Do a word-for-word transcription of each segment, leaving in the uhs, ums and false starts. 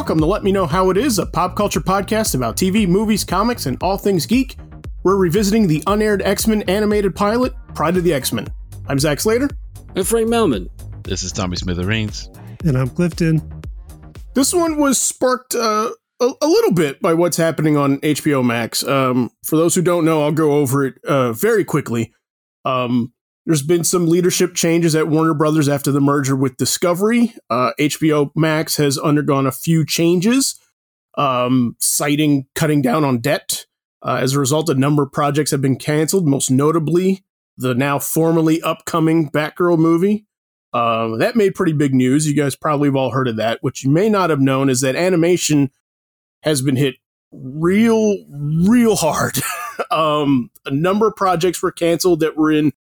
Welcome to Let Me Know How It Is, a pop culture podcast about T V, movies, comics, and all things geek. We're revisiting the unaired X-Men animated pilot, Pride of the X-Men. I'm Zach Slater. I'm Frank Melman. This is Tommy Smithereens. And I'm Clifton. This one was sparked uh, a, a little bit by what's happening on H B O Max. Um, for those who don't know, I'll go over it uh, very quickly. Um, there's been some leadership changes at Warner Brothers after the merger with Discovery. Uh, H B O Max has undergone a few changes, um, citing cutting down on debt. Uh, as a result, a number of projects have been canceled, most notably the now formerly upcoming Batgirl movie. Uh, that made pretty big news. You guys probably have all heard of that. What you may not have known is that animation has been hit real, real hard. um, a number of projects were canceled that were in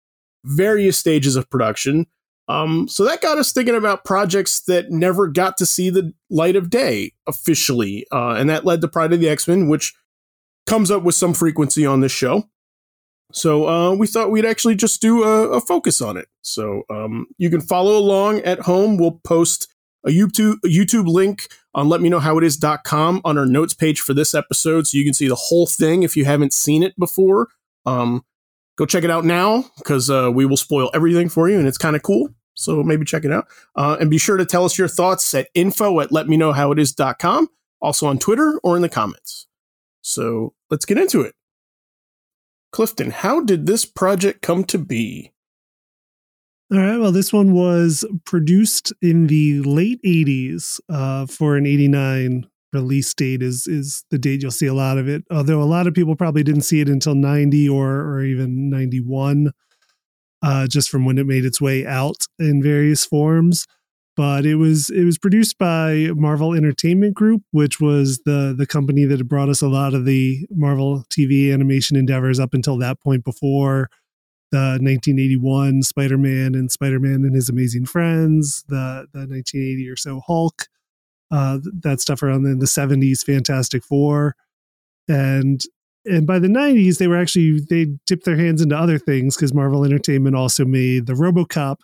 various stages of production. Um, so that got us thinking about projects that never got to see the light of day officially. Uh, and that led to Pride of the X-Men, which comes up with some frequency on this show. So uh, we thought we'd actually just do a, a focus on it. So um, you can follow along at home. We'll post a YouTube a YouTube link on let me know how it is dot com on our notes page for this episode, so you can see the whole thing if you haven't seen it before. Um, go check it out now, because uh, we will spoil everything for you, and it's kind of cool. So maybe check it out. Uh, and be sure to tell us your thoughts at info at let me know how it is dot com, also on Twitter or in the comments. So let's get into it. Clifton, how did this project come to be? All right. Well, this one was produced in the late eighties uh, for an eighty-nine release date is is the date you'll see a lot of it. Although a lot of people probably didn't see it until ninety or or even ninety-one, uh, just from when it made its way out in various forms. But it was it was produced by Marvel Entertainment Group, which was the the company that had brought us a lot of the Marvel T V animation endeavors up until that point, before the nineteen eighty-one Spider-Man and Spider-Man and His Amazing Friends, the the nineteen eighty or so Hulk, uh, that stuff around in the seventies, Fantastic Four, and and by the nineties they were actually they dipped their hands into other things, because Marvel Entertainment also made the RoboCop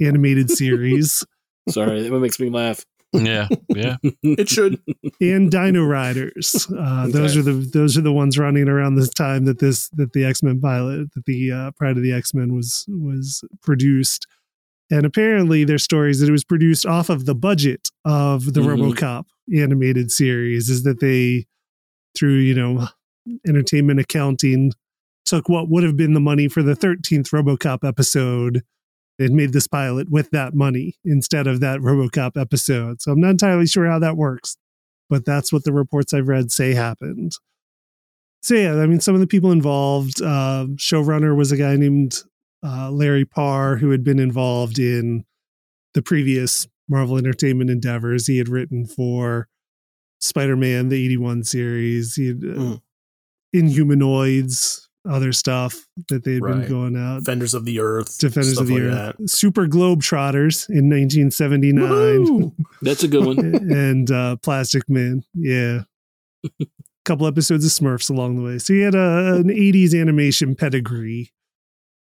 animated series. Sorry, that makes me laugh. Yeah, yeah, it should. And Dino Riders; uh, okay. those are the those are the ones running around the time that this that the X-Men pilot, that the uh, Pride of the X-Men was was produced. And apparently, there's stories that it was produced off of the budget of the mm-hmm. RoboCop animated series. Is that they, through you know, entertainment accounting, took what would have been the money for the thirteenth RoboCop episode. They'd made this pilot with that money instead of that RoboCop episode. So I'm not entirely sure how that works, but that's what the reports I've read say happened. So yeah, I mean, some of the people involved, uh, showrunner was a guy named uh, Larry Parr, who had been involved in the previous Marvel Entertainment endeavors. He had written for Spider-Man, the eighty-one series, he had, uh, mm. Inhumanoids, other stuff that they'd right. been going out. Defenders of the Earth. Defenders of the like Earth. That. Super Globetrotters in nineteen seventy-nine. Woo-hoo! That's a good one. And uh, Plastic Man. Yeah. A couple episodes of Smurfs along the way. So he had a, an eighties animation pedigree.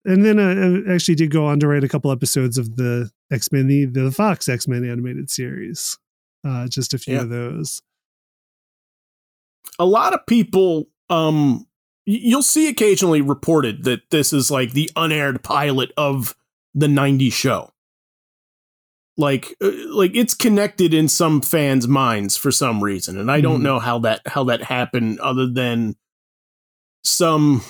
And then uh, actually did go on to write a couple episodes of the X-Men, the, the Fox X-Men animated series. Uh, just a few yeah. of those. A lot of people... Um, You'll see occasionally reported that this is like the unaired pilot of the nineties show. Like, like it's connected in some fans' minds for some reason. And I don't mm. know how that, how that happened, other than some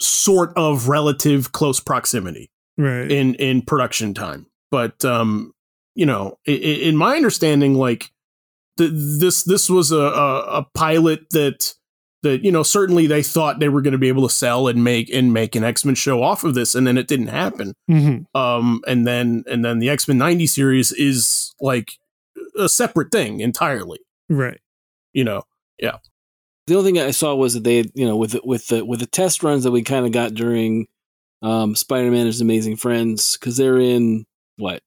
sort of relative close proximity right. in, in production time. But, um, you know, in, in my understanding, like th- this, this was a, a, a pilot that, That, you know, certainly they thought they were going to be able to sell and make and make an X-Men show off of this. And then it didn't happen. Mm-hmm. Um, and then and then the X-Men ninety series is like a separate thing entirely. Right. You know. Yeah. The only thing I saw was that they, you know, with with the with the test runs that we kind of got during um, Spider-Man and His Amazing Friends, because they're in what,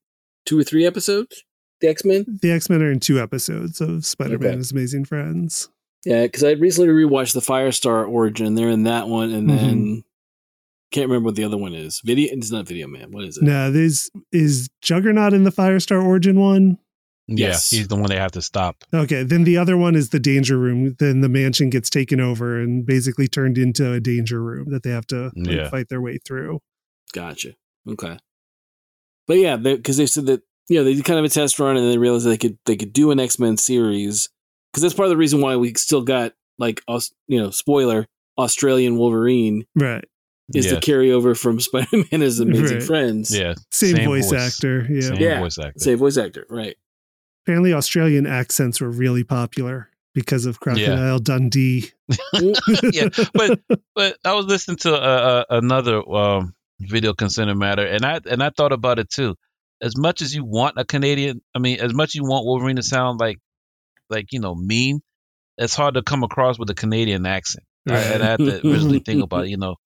two or three episodes? The X-Men? The X-Men are in two episodes of Spider-Man okay. and His Amazing Friends. Yeah, because I recently rewatched the Firestar origin. They're in that one, and mm-hmm. then can't remember what the other one is. Video? It's not Video Man. What is it? No, this is Juggernaut in the Firestar origin one. Yes. Yeah, he's the one they have to stop. Okay, then the other one is the danger room. Then the mansion gets taken over and basically turned into a danger room that they have to like, yeah. fight their way through. Gotcha. Okay. But yeah, because they said that, you know, they did kind of a test run and they realized they could they could do an X-Men series, because that's part of the reason why we still got, like, you know, spoiler, Australian Wolverine. Right. Is yes. the carryover from Spider-Man and his Amazing right. Friends. Yeah. Same, Same voice, voice actor. Yeah. Same yeah. voice actor. Same voice actor. Right. Apparently Australian accents were really popular because of Crocodile yeah. Dundee. yeah, but but I was listening to uh, another um, video concerning matter, and I and I thought about it too. As much as you want a Canadian, I mean, as much as you want Wolverine to sound like like you know mean, it's hard to come across with a Canadian accent. Right. I, and I had to originally think about it, you know.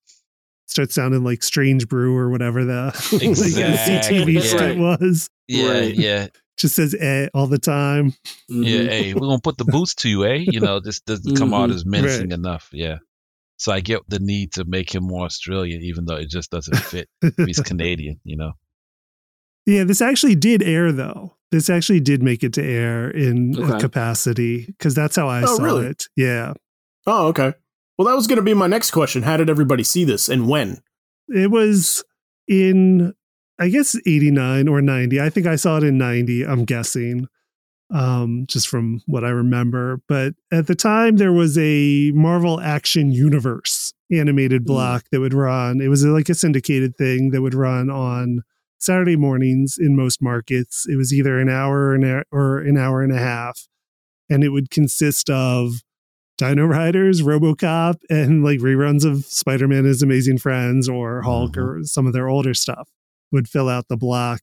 Start sounding like Strange Brew or whatever the exactly. like, C T V yeah. right. was. Yeah, right. yeah. Just says eh all the time. Yeah, hey, we're gonna put the boots to you, eh? You know, this doesn't come out as menacing right. enough. Yeah, so I get the need to make him more Australian, even though it just doesn't fit. He's Canadian, you know. Yeah, this actually did air though. This actually did make it to air in okay. a capacity, because that's how I oh, saw really? it. Yeah. Oh, okay. Well, that was gonna be my next question. How did everybody see this, and when? It was in, I guess, eighty-nine or ninety. I think I saw it in ninety, I'm guessing, um, just from what I remember. But at the time, there was a Marvel Action Universe animated block mm. that would run. It was like a syndicated thing that would run on Saturday mornings in most markets. It was either an hour or an hour, or an hour and a half. And it would consist of Dino Riders, RoboCop, and like reruns of Spider-Man and his Amazing Friends or Hulk mm-hmm. or some of their older stuff would fill out the block.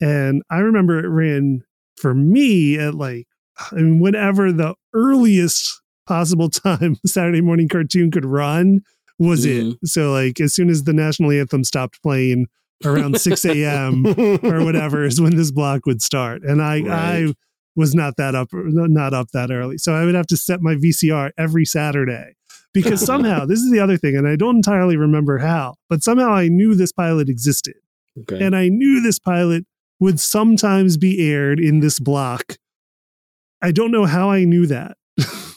And I remember it ran for me at like, I mean, whenever the earliest possible time Saturday morning cartoon could run was mm. it. So like as soon as the national anthem stopped playing around six a.m. or whatever is when this block would start. And I, right. I was not that up, not up that early. So I would have to set my V C R every Saturday, because somehow this is the other thing. And I don't entirely remember how, but somehow I knew this pilot existed. Okay. And I knew this pilot would sometimes be aired in this block. I don't know how I knew that,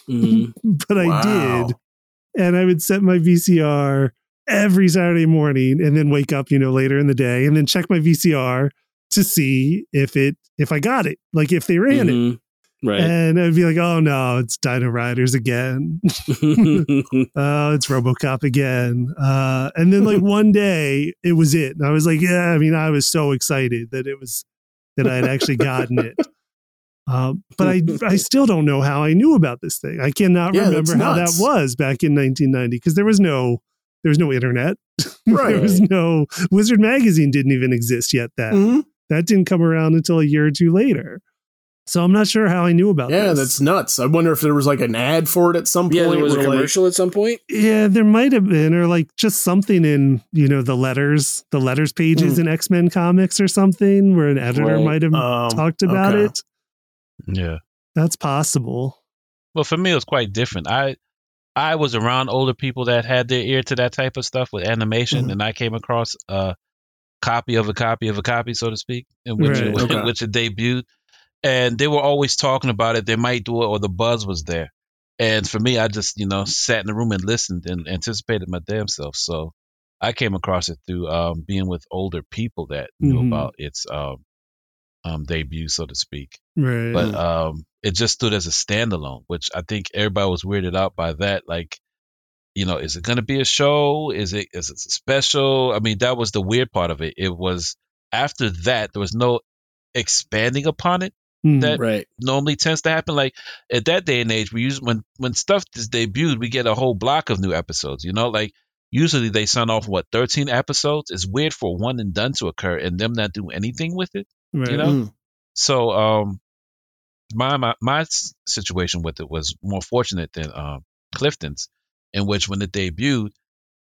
mm-hmm. but wow. I did. And I would set my V C R every Saturday morning and then wake up, you know, later in the day and then check my V C R to see if it, if I got it, like if they ran mm-hmm. it. Right. And I'd be like, oh no, it's Dino Riders again. Oh, it's RoboCop again. Uh, and then like one day it was it. And I was like, yeah, I mean, I was so excited that it was, that I had actually gotten it. Um, but I, I still don't know how I knew about this thing. I cannot yeah, remember how that was back in nineteen ninety. Cause there was no, there was no internet. Right. There was no, Wizard Magazine didn't even exist yet. That, mm-hmm. that didn't come around until a year or two later. So I'm not sure how I knew about that. Yeah, this. That's nuts. I wonder if there was like an ad for it at some point. Yeah, there was a commercial like, at some point. Yeah, there might have been, or like just something in, you know, the letters, the letters pages mm. in X-Men comics or something where an editor right. might have um, talked about okay. it. Yeah. That's possible. Well, for me, it was quite different. I I was around older people that had their ear to that type of stuff with animation, mm. and I came across a copy of a copy of a copy, so to speak, in which, right. it, okay. in which it debuted. And they were always talking about it. They might do it, or the buzz was there. And for me, I just, you know, sat in the room and listened and anticipated my damn self. So I came across it through um, being with older people that knew mm-hmm. about its um, um, debut, so to speak. Right. But um, it just stood as a standalone, which I think everybody was weirded out by that. Like, you know, is it going to be a show? Is it? Is it special? I mean, that was the weird part of it. It was after that, there was no expanding upon it. That right. normally tends to happen. Like at that day and age, we use when when stuff is debuted, we get a whole block of new episodes. You know, like usually they sign off what thirteen episodes. It's weird for one and done to occur and them not do anything with it. Right. You know, mm. so um, my my my situation with it was more fortunate than um, Clifton's, in which when it debuted,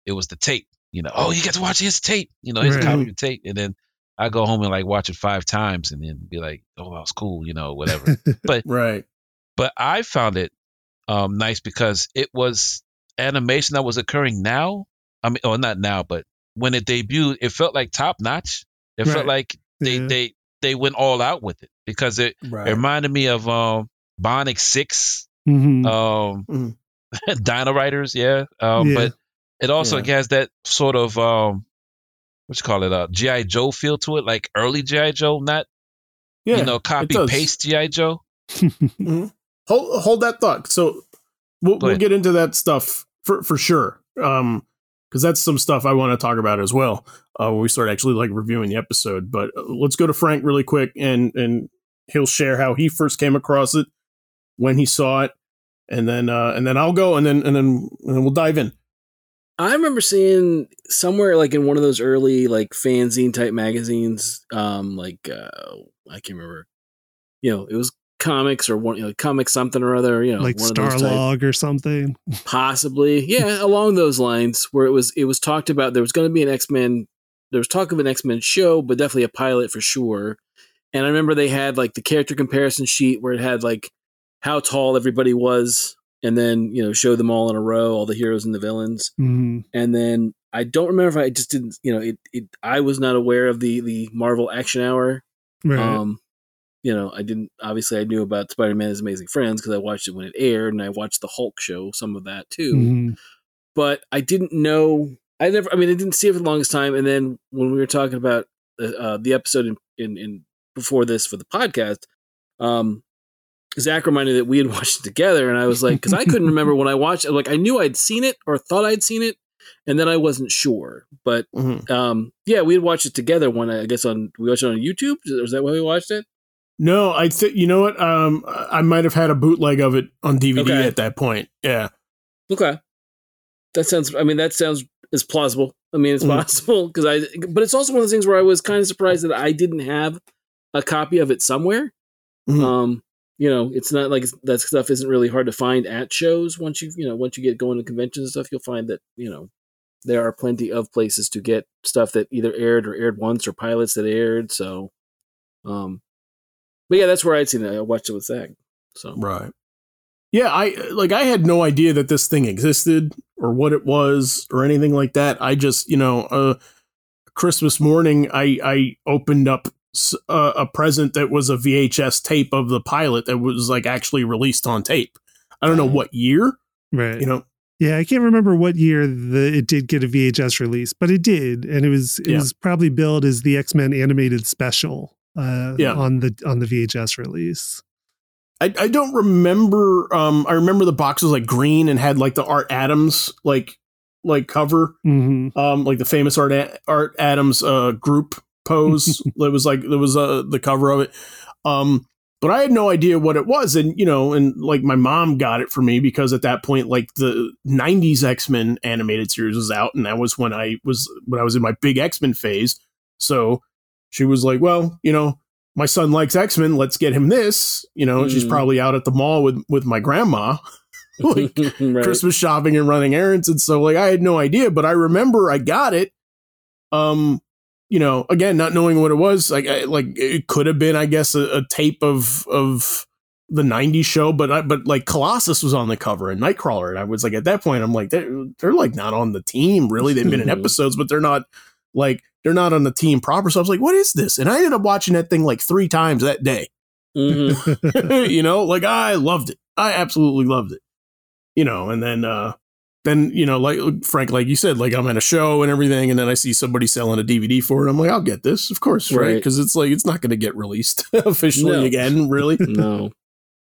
it was the tape. You know, oh, you get to watch his tape. You know, his right. copy of the tape, and then. I go home and like watch it five times and then be like, oh, that was cool, you know, whatever. But right. But I found it um, nice because it was animation that was occurring now. I mean, or not now, but when it debuted, it felt like top notch. It right. felt like they, yeah. they they went all out with it. because it, right. it reminded me of um, Bionic six, mm-hmm. um, mm-hmm. Dino Riders, yeah. Um, yeah. But it also yeah. has that sort of, um, what you call it, uh, G I. Joe feel to it, like early G I. Joe, not, yeah, you know, copy-paste G I. Joe. mm-hmm. Hold hold that thought. So we'll, we'll get into that stuff for, for sure. Um, because that's some stuff I want to talk about as well uh, when we start actually like reviewing the episode. But uh, let's go to Frank really quick, and and he'll share how he first came across it, when he saw it, and then uh, and then I'll go, and then and then and then we'll dive in. I remember seeing somewhere like in one of those early like fanzine type magazines, um, like uh, I can't remember, you know, it was comics or one, you know, comic something or other, you know, like one Starlog of those or something, possibly, yeah, along those lines, where it was it was talked about there was going to be an X-Men, there was talk of an X-Men show, but definitely a pilot for sure. And I remember they had like the character comparison sheet where it had like how tall everybody was, and then, you know, show them all in a row, all the heroes and the villains, mm-hmm. and then I don't remember if I just didn't, you know, it, it I was not aware of the the Marvel Action Hour, right. um. You know, I didn't, obviously I knew about Spider-Man and his Amazing Friends because I watched it when it aired, and I watched the Hulk show, some of that too. Mm-hmm. But I didn't know, I never, I mean, I didn't see it for the longest time. And then when we were talking about uh, the episode in, in, in before this for the podcast, um, Zach reminded that we had watched it together. And I was like, because I couldn't remember when I watched it, like I knew I'd seen it or thought I'd seen it. And then I wasn't sure, but mm-hmm. um, yeah, we had watched it together when I guess on, we watched it on YouTube. Was that why we watched it? No, I think, you know what? Um, I might have had a bootleg of it on D V D okay. at that point. Yeah. Okay. That sounds, I mean, that sounds is plausible. I mean, it's mm. possible because I, but it's also one of the things where I was kind of surprised that I didn't have a copy of it somewhere. Mm-hmm. Um, you know, it's not like it's, that stuff isn't really hard to find at shows. Once you, you know, once you get going to conventions and stuff, you'll find that, you know, there are plenty of places to get stuff that either aired or aired once or pilots that aired. So, um, but yeah, that's where I'd seen it. I watched it with Zach. So right, yeah, I like I had no idea that this thing existed or what it was or anything like that. I just, you know, uh, Christmas morning, I I opened up a, a present that was a V H S tape of the pilot that was like actually released on tape. I don't know what year, right? You know, yeah, I can't remember what year the, it did get a V H S release, but it did, and it was it yeah. was probably billed as the X-Men animated special. Uh, yeah. on the on the V H S release. I, I don't remember. Um, I remember the box was like green and had like the Art Adams like like cover, mm-hmm. um, like the famous Art A- Art Adams uh, group pose. It was like there was uh, the cover of it. Um, but I had no idea what it was, and you know, and like my mom got it for me because at that point, like the nineties X-Men animated series was out, and that was when I was when I was in my big X-Men phase. So. She was like, well, you know, my son likes X-Men. Let's get him this. You know, mm. she's probably out at the mall with, with my grandma, like right. Christmas shopping and running errands. And so like, I had no idea, but I remember I got it. Um, you know, again, not knowing what it was, like, I, like it could have been, I guess, a, a tape of, of the nineties show, but I, but like Colossus was on the cover and Nightcrawler. And I was like, at that point, I'm like, they're, they're like not on the team really. They've been in episodes, but they're not like, they're not on the team proper. So I was like, what is this? And I ended up watching that thing like three times that day. Mm-hmm. You know, like I loved it. I absolutely loved it. You know, and then, uh, then, you know, like Frank, like you said, like I'm at a show and everything. And then I see somebody selling a D V D for it. I'm like, I'll get this, of course. Right. Because right? it's like, it's not going to get released officially no. again, really. No.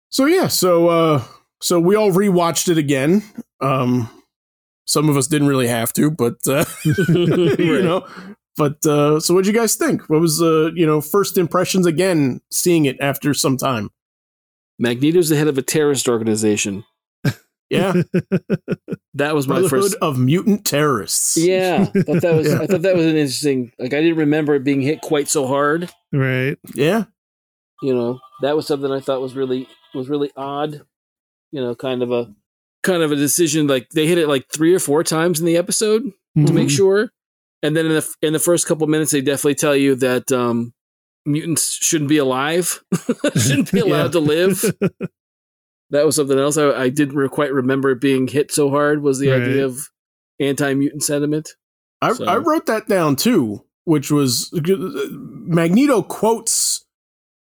So, yeah. So, uh, so we all rewatched it again. Um, some of us didn't really have to, but, uh, you know, But uh, so what did you guys think? What was, uh, you know, first impressions again, seeing it after some time? Magneto's the head of a terrorist organization. Yeah. That was my first. Of mutant terrorists. Yeah. I thought that was, yeah. I thought that was an interesting, like, I didn't remember it being hit quite so hard. Right. Yeah. You know, that was something I thought was really, was really odd. You know, kind of a, kind of a decision. Like they hit it like three or four times in the episode mm-hmm. to make sure. And then in the in the first couple of minutes, they definitely tell you that um, mutants shouldn't be alive, shouldn't be allowed yeah. to live. That was something else I, I didn't re- quite remember being hit so hard was the right. idea of anti-mutant sentiment. I, so. I wrote that down too, which was Magneto quotes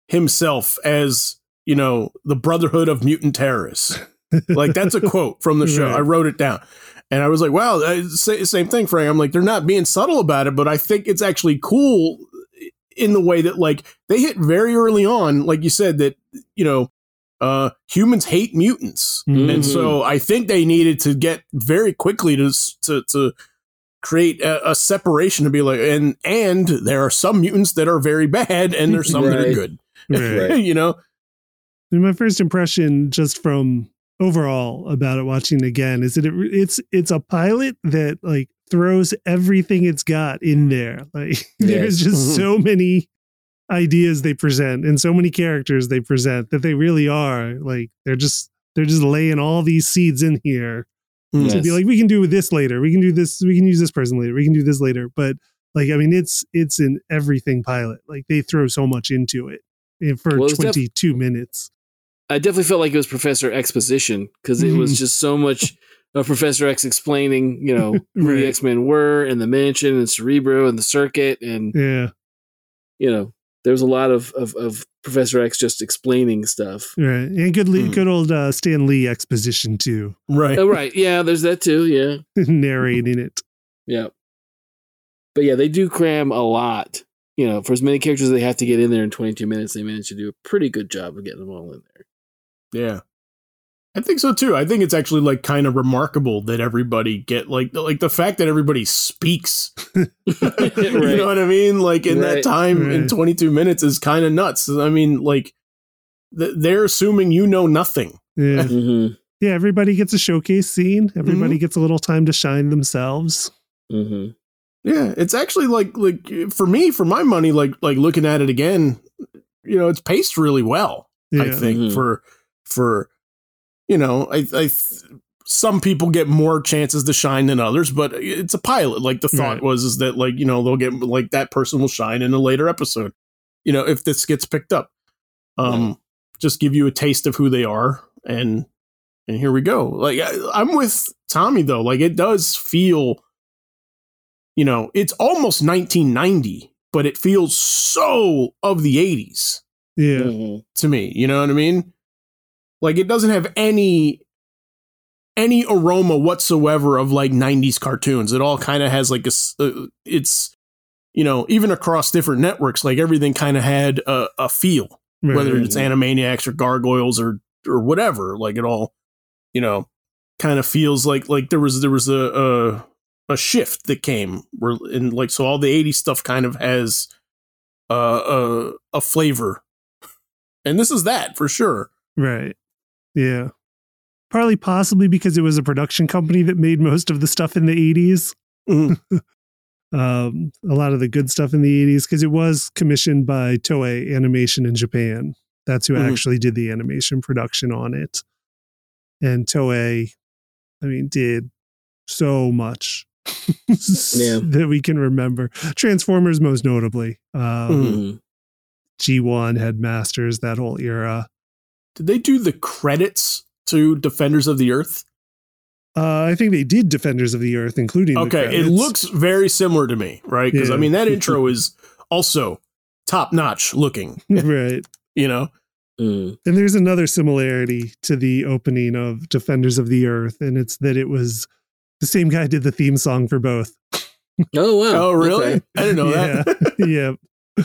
himself as, you know, the Brotherhood of Mutant Terrorists. Like, that's a quote from the show. Right. I wrote it down. And I was like, wow, same thing, Frank. I'm like, they're not being subtle about it, but I think it's actually cool in the way that, like, they hit very early on, like you said, that, you know, uh, humans hate mutants. Mm-hmm. And so I think they needed to get very quickly to to, to create a, a separation to be like, and, and there are some mutants that are very bad and there's some right. that are good, right. you know? And my first impression just from... overall about it watching again is that it, it's it's a pilot that like throws everything it's got in there, like yes. there's just so many ideas they present and so many characters they present that they really are like they're just they're just laying all these seeds in here yes. to be like, we can do this later, we can do this, we can use this person later, we can do this later, but like I mean it's it's an everything pilot, like they throw so much into it and for well, twenty-two def- minutes I definitely felt like it was Professor Exposition because it mm-hmm. was just so much of Professor X explaining, you know, who right. the X-Men were and the mansion and Cerebro and the circuit. And, yeah. you know, there was a lot of, of, of Professor X just explaining stuff. Right. And good mm. good old uh, Stan Lee exposition, too. Right. Oh, right. Yeah, there's that, too. Yeah. Narrating it. Yeah. But, yeah, they do cram a lot. You know, for as many characters they have to get in there in twenty-two minutes, they managed to do a pretty good job of getting them all in there. Yeah, I think so, too. I think it's actually like kind of remarkable that everybody get like like the fact that everybody speaks. right. You know what I mean? Like in right. that time right. in twenty-two minutes is kind of nuts. I mean, like th- they're assuming, you know, nothing. Yeah. mm-hmm. Yeah. Everybody gets a showcase scene. Everybody mm-hmm. gets a little time to shine themselves. Mm-hmm. Yeah. It's actually like like for me, for my money, like like looking at it again, you know, it's paced really well, yeah. I think mm-hmm. for. For, you know, I, I, some people get more chances to shine than others, but it's a pilot. Like the thought right. was, is that like, you know, they'll get like that person will shine in a later episode, you know, if this gets picked up, um, right. just give you a taste of who they are. And, and here we go. Like I, I'm with Tommy though. Like it does feel, you know, it's almost nineteen ninety, but it feels so of the eighties yeah. to me. You know what I mean? Like, it doesn't have any any aroma whatsoever of, like, nineties cartoons. It all kind of has, like, a, uh, it's, you know, even across different networks, like, everything kind of had a, a feel, right. whether it's Animaniacs or Gargoyles or or whatever. Like, it all, you know, kind of feels like like there was there was a, a, a shift that came. Where, and, like, so all the eighties stuff kind of has uh, a, a flavor. And this is that, for sure. Right. Yeah. Partly possibly because it was a production company that made most of the stuff in the eighties. Mm-hmm. um, a lot of the good stuff in the eighties, because it was commissioned by Toei Animation in Japan. That's who mm-hmm. actually did the animation production on it. And Toei, I mean, did so much yeah. that we can remember. Transformers, most notably. Um, mm-hmm. G one had masters, that whole era. Did they do the credits to Defenders of the Earth? Uh, I think they did Defenders of the Earth, including okay, the credits. It looks very similar to me, right? Because, yeah. I mean, that intro is also top-notch looking. Right. You know? Mm. And there's another similarity to the opening of Defenders of the Earth, and it's that it was the same guy did the theme song for both. Oh, wow. Oh, really? Okay. I didn't know yeah. that. yeah.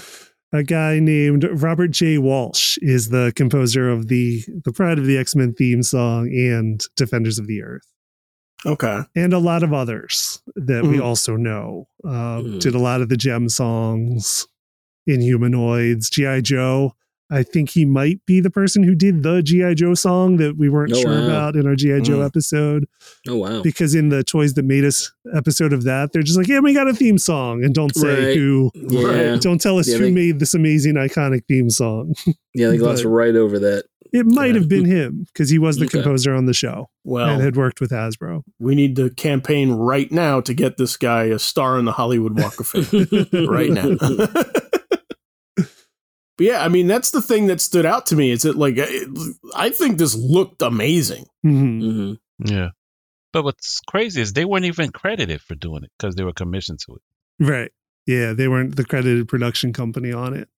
A guy named Robert J. Walsh is the composer of the, the Pride of the X-Men theme song and Defenders of the Earth. Okay. And a lot of others that mm. we also know. Uh, mm. Did a lot of the gem songs, Inhumanoids, G I. Joe. I think he might be the person who did the G I. Joe song that we weren't oh, sure wow. about in our G I. Joe mm. episode. Oh, wow. Because in the Toys That Made Us episode of that, they're just like, yeah, we got a theme song. And don't say right. who. Yeah. Don't tell us yeah, who they, made this amazing, iconic theme song. Yeah, they glossed right over that. It might yeah. have been him because he was the okay. composer on the show well, and had worked with Hasbro. We need to campaign right now to get this guy a star in the Hollywood Walk of Fame right now. Yeah, I mean, that's the thing that stood out to me is that, like, I think this looked amazing. Mm-hmm. Mm-hmm. Yeah. But what's crazy is they weren't even credited for doing it because they were commissioned to it. Right. Yeah, they weren't the credited production company on it.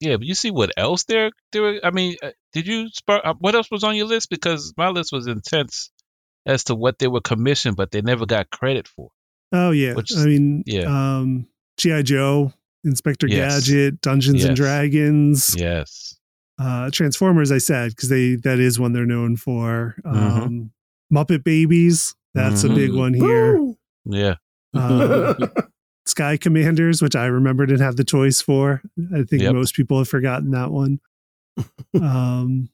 Yeah, but you see what else there? There, I mean, uh, did you? Spark, uh, what else was on your list? Because my list was intense as to what they were commissioned, but they never got credit for. Oh yeah, which, I mean, yeah, um, G I. Joe, Inspector yes. Gadget, Dungeons yes. and Dragons, yes, uh, Transformers. I said because they that is one they're known for. Um, mm-hmm. Muppet Babies, that's mm-hmm. a big one here. Woo! Yeah. Uh, Sky Commanders, which I remembered and have the choice for. I think yep. most people have forgotten that one. um,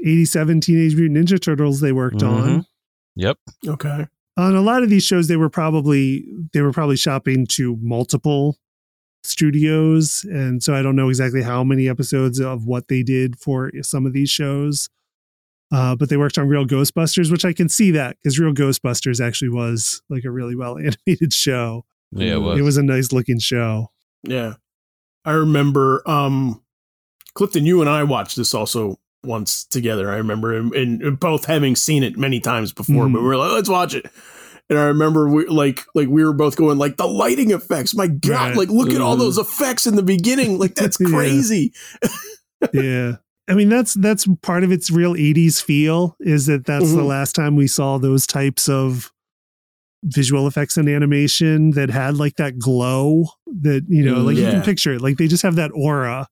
eighty-seven Teenage Mutant Ninja Turtles they worked mm-hmm. on. Yep. Okay. On a lot of these shows, they were probably they were probably shopping to multiple studios, and so I don't know exactly how many episodes of what they did for some of these shows. Uh, but they worked on Real Ghostbusters, which I can see that because Real Ghostbusters actually was like a really well animated show. Yeah, it was. It was a nice looking show. Yeah. I remember, um, Clifton, you and I watched this also once together. I remember, and, and both having seen it many times before, mm. but we were like, let's watch it. And I remember we like, like we were both going like the lighting effects, my God, right. like look mm. at all those effects in the beginning. Like that's crazy. Yeah. yeah. I mean, that's, that's part of its real eighties feel is that that's mm-hmm. the last time we saw those types of visual effects and animation that had like that glow that, you know, like yeah. you can picture it. Like they just have that aura.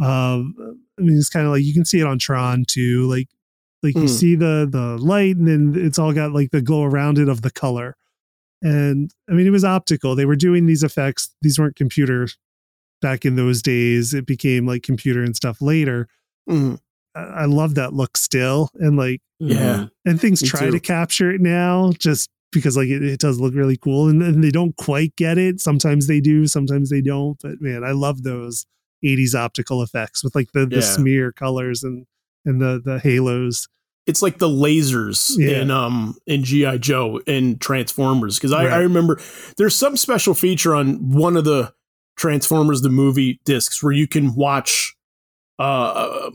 Um, I mean, it's kind of like, you can see it on Tron too. Like, like mm. you see the, the light and then it's all got like the glow around it of the color. And I mean, it was optical. They were doing these effects. These weren't computer back in those days. It became like computer and stuff later. Mm. I love that look still. And like, yeah, and things Me try too. to capture it now just because like it, it does look really cool and, and they don't quite get it. Sometimes they do, sometimes they don't, but man, I love those eighties optical effects with like the, the yeah. smear colors and, and the, the halos. It's like the lasers yeah. in um in G I. Joe and Transformers. Cause I, right. I remember there's some special feature on one of the Transformers, the movie discs where you can watch uh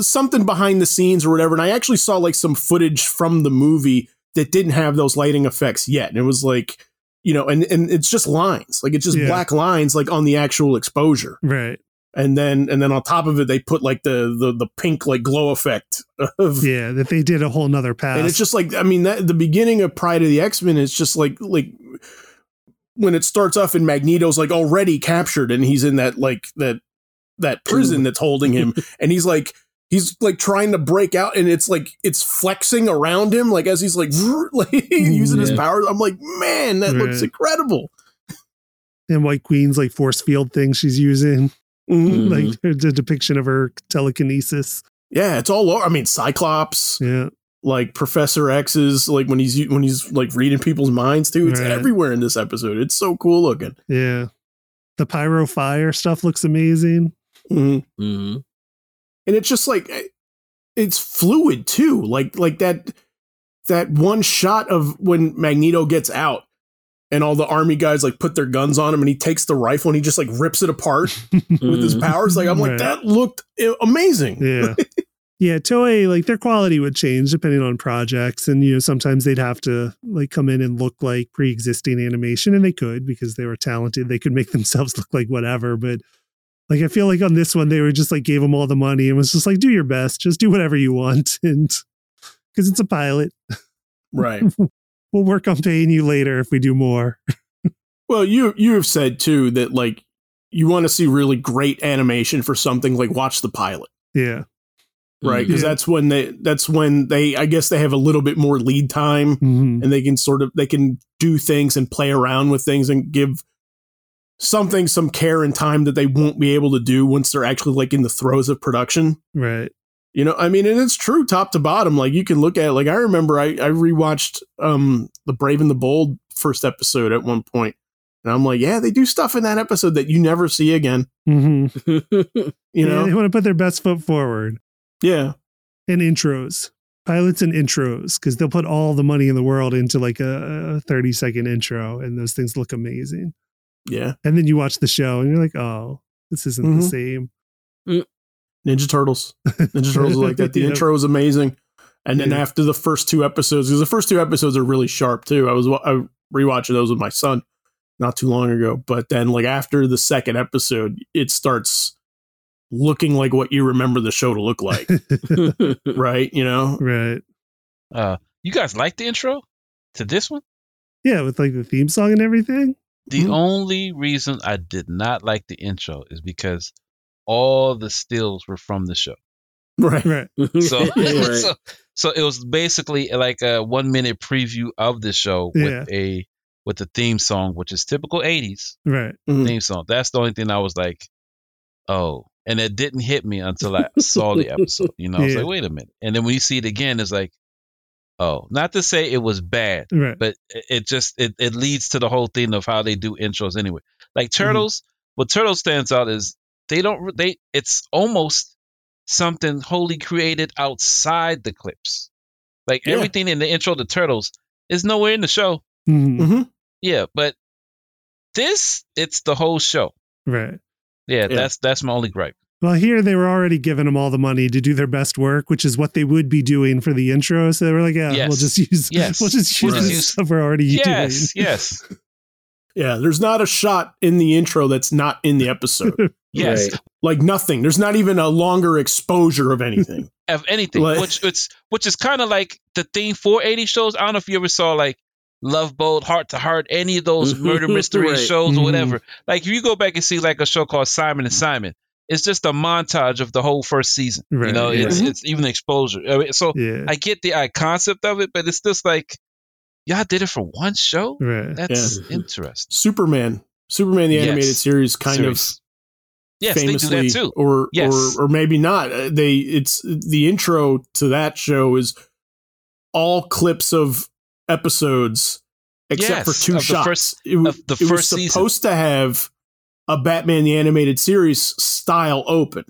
something behind the scenes or whatever, and I actually saw like some footage from the movie that didn't have those lighting effects yet, and it was like, you know, and and it's just lines, like it's just yeah. black lines like on the actual exposure, right? And then and then on top of it they put like the the, the pink like glow effect of, yeah that they did a whole nother pass. And it's just like, I mean, that the beginning of Pride of the X-Men is just like like when it starts off and Magneto's like already captured and he's in that like that that prison that's holding him, and he's like he's like trying to break out, and it's like it's flexing around him like as he's like, like using yeah. his powers. I'm like, man, that right. looks incredible. And White Queen's like force field thing she's using, mm-hmm. like the depiction of her telekinesis. Yeah, it's all over. I mean, Cyclops. Yeah, like Professor X's, like when he's when he's like reading people's minds too. It's right. everywhere in this episode. It's so cool looking. Yeah, the pyro fire stuff looks amazing. Mm-hmm. Mm-hmm. And it's just like it's fluid too, like like that that one shot of when Magneto gets out and all the army guys like put their guns on him and he takes the rifle and he just like rips it apart with his powers. Like I'm right. like that looked amazing. Yeah, yeah. Toei, like their quality would change depending on projects, and you know sometimes they'd have to like come in and look like pre-existing animation, and they could because they were talented. They could make themselves look like whatever, but. Like, I feel like on this one, they were just like, gave them all the money and was just like, do your best. Just do whatever you want. And because it's a pilot. Right. We'll work on paying you later if we do more. Well, you, you have said, too, that like you want to see really great animation for something like watch the pilot. Yeah. Right. Because yeah. that's when they that's when they I guess they have a little bit more lead time mm-hmm. and they can sort of they can do things and play around with things and give. Something, some care and time that they won't be able to do once they're actually like in the throes of production. Right. You know, I mean, and it's true top to bottom. Like you can look at it. Like I remember I, I rewatched um, the Brave and the Bold first episode at one point. And I'm like, yeah, they do stuff in that episode that you never see again. Mm-hmm. You know, yeah, they want to put their best foot forward. Yeah. And intros, pilots and intros, because they'll put all the money in the world into like a thirty second intro. And those things look amazing. Yeah. And then you watch the show and you're like, oh, this isn't mm-hmm. the same. Ninja Turtles. Ninja Turtles are like that. The yeah. intro is amazing. And then yeah. after the first two episodes, because the first two episodes are really sharp too. I was I rewatching those with my son not too long ago. But then like after the second episode, it starts looking like what you remember the show to look like. Right? You know? Right. Uh, you guys like the intro to this one? Yeah, with like the theme song and everything. The mm-hmm. only reason I did not like the intro is because all the stills were from the show. Right. Right. So, right. so, so it was basically like a one minute preview of the show yeah. with a with the theme song, which is typical eighties right. mm-hmm. theme song. That's the only thing I was like, oh. And it didn't hit me until I saw the episode. You know, yeah. I was like, wait a minute. And then when you see it again, it's like, oh, not to say it was bad, right. but it just, it, it leads to the whole thing of how they do intros anyway. Like Turtles, mm-hmm. what Turtles stands out is they don't, they, it's almost something wholly created outside the clips. Like yeah. everything in the intro to Turtles is nowhere in the show. Mm-hmm. Yeah, but this, it's the whole show. Right. Yeah, yeah, that's, that's my only gripe. Well, here they were already giving them all the money to do their best work, which is what they would be doing for the intro. So they were like, yeah, yes. we'll just use, yes. we'll just use right. the stuff we're already yes. doing. Yes, yes. Yeah, there's not a shot in the intro that's not in the episode. Yes. Right. Like nothing. There's not even a longer exposure of anything. Of anything, like, which it's which is kind of like the thing for eighties shows. I don't know if you ever saw like Love Boat, Heart to Heart, any of those murder mystery right. shows or whatever. Mm-hmm. Like if you go back and see like a show called Simon and Simon, it's just a montage of the whole first season. Right, you know, yeah. it's, it's even exposure. I mean, so yeah. I get the uh, concept of it, but it's just like, y'all did it for one show? Right. That's yeah. interesting. Superman. Superman, the yes. animated series kind series. of yes, famously, they do that too. Or, yes. or, or maybe not. They it's the intro to that show is all clips of episodes except yes, for two shots. First, it was, the it was supposed season. to have a Batman the Animated Series style open.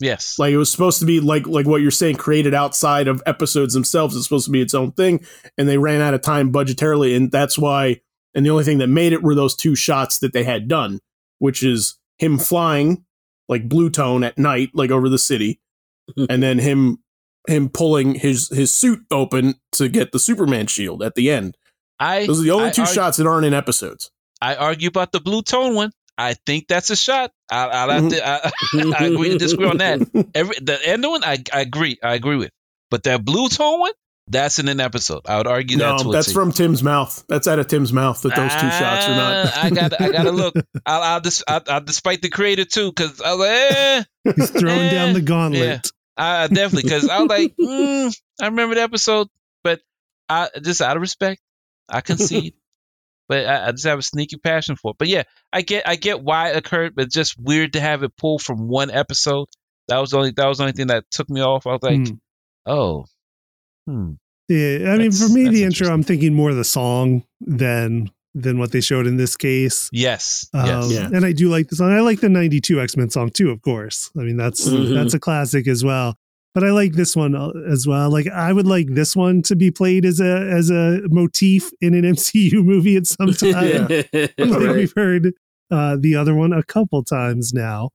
Yes. Like it was supposed to be like like what you're saying, created outside of episodes themselves. It's supposed to be its own thing. And they ran out of time budgetarily. And that's why, and the only thing that made it were those two shots that they had done, which is him flying like Blue Tone at night, like over the city. And then him him pulling his, his suit open to get the Superman shield at the end. I, those are the only I two argue, shots that aren't in episodes. I argue about the Blue Tone one. I think that's a shot. I'll, I'll have to, I, I agree to disagree on that. Every, the end one, I, I agree. I agree with. But that Blue Tone one, that's in an episode. I would argue no, that. No, that's from Tim's mouth. That's out of Tim's mouth that those two I, shots are not. I got. I got to look. I'll, I'll, dis, I'll, I'll despite the creator too, because I was like, eh, he's throwing eh, down the gauntlet. Yeah, I definitely because I was like, mm, I remember the episode, but I just out of respect, I concede. But I, I just have a sneaky passion for it. But yeah, I get I get why it occurred, but it's just weird to have it pulled from one episode. That was the only that was the only thing that took me off. I was like, mm. oh, hmm. yeah. I that's, mean, for me, the intro, I'm thinking more of the song than than what they showed in this case. Yes, um, yes. Yeah. And I do like the song. I like the ninety-two X-Men song too, of course. I mean, that's mm-hmm. that's a classic as well. But I like this one as well. Like I would like this one to be played as a as a motif in an M C U movie at some time. Yeah. I think right. we've heard uh, the other one a couple times now.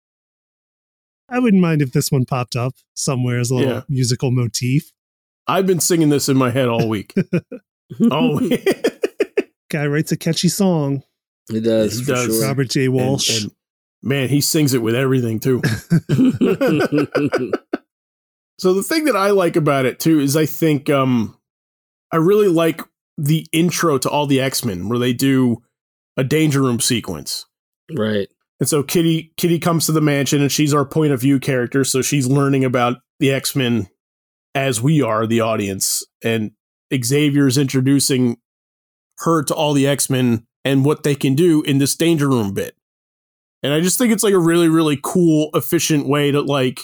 I wouldn't mind if this one popped up somewhere as a little yeah. musical motif. I've been singing this in my head all week. Oh, guy writes a catchy song. He does. He does. Sure. Robert J. Walsh. And, and, man, he sings it with everything too. So the thing that I like about it, too, is I think um, I really like the intro to all the X-Men where they do a Danger Room sequence. Right. And so Kitty Kitty comes to the mansion and she's our point of view character. So she's learning about the X-Men as we are, the audience. And Xavier's introducing her to all the X-Men and what they can do in this Danger Room bit. And I just think it's like a really, really cool, efficient way to like.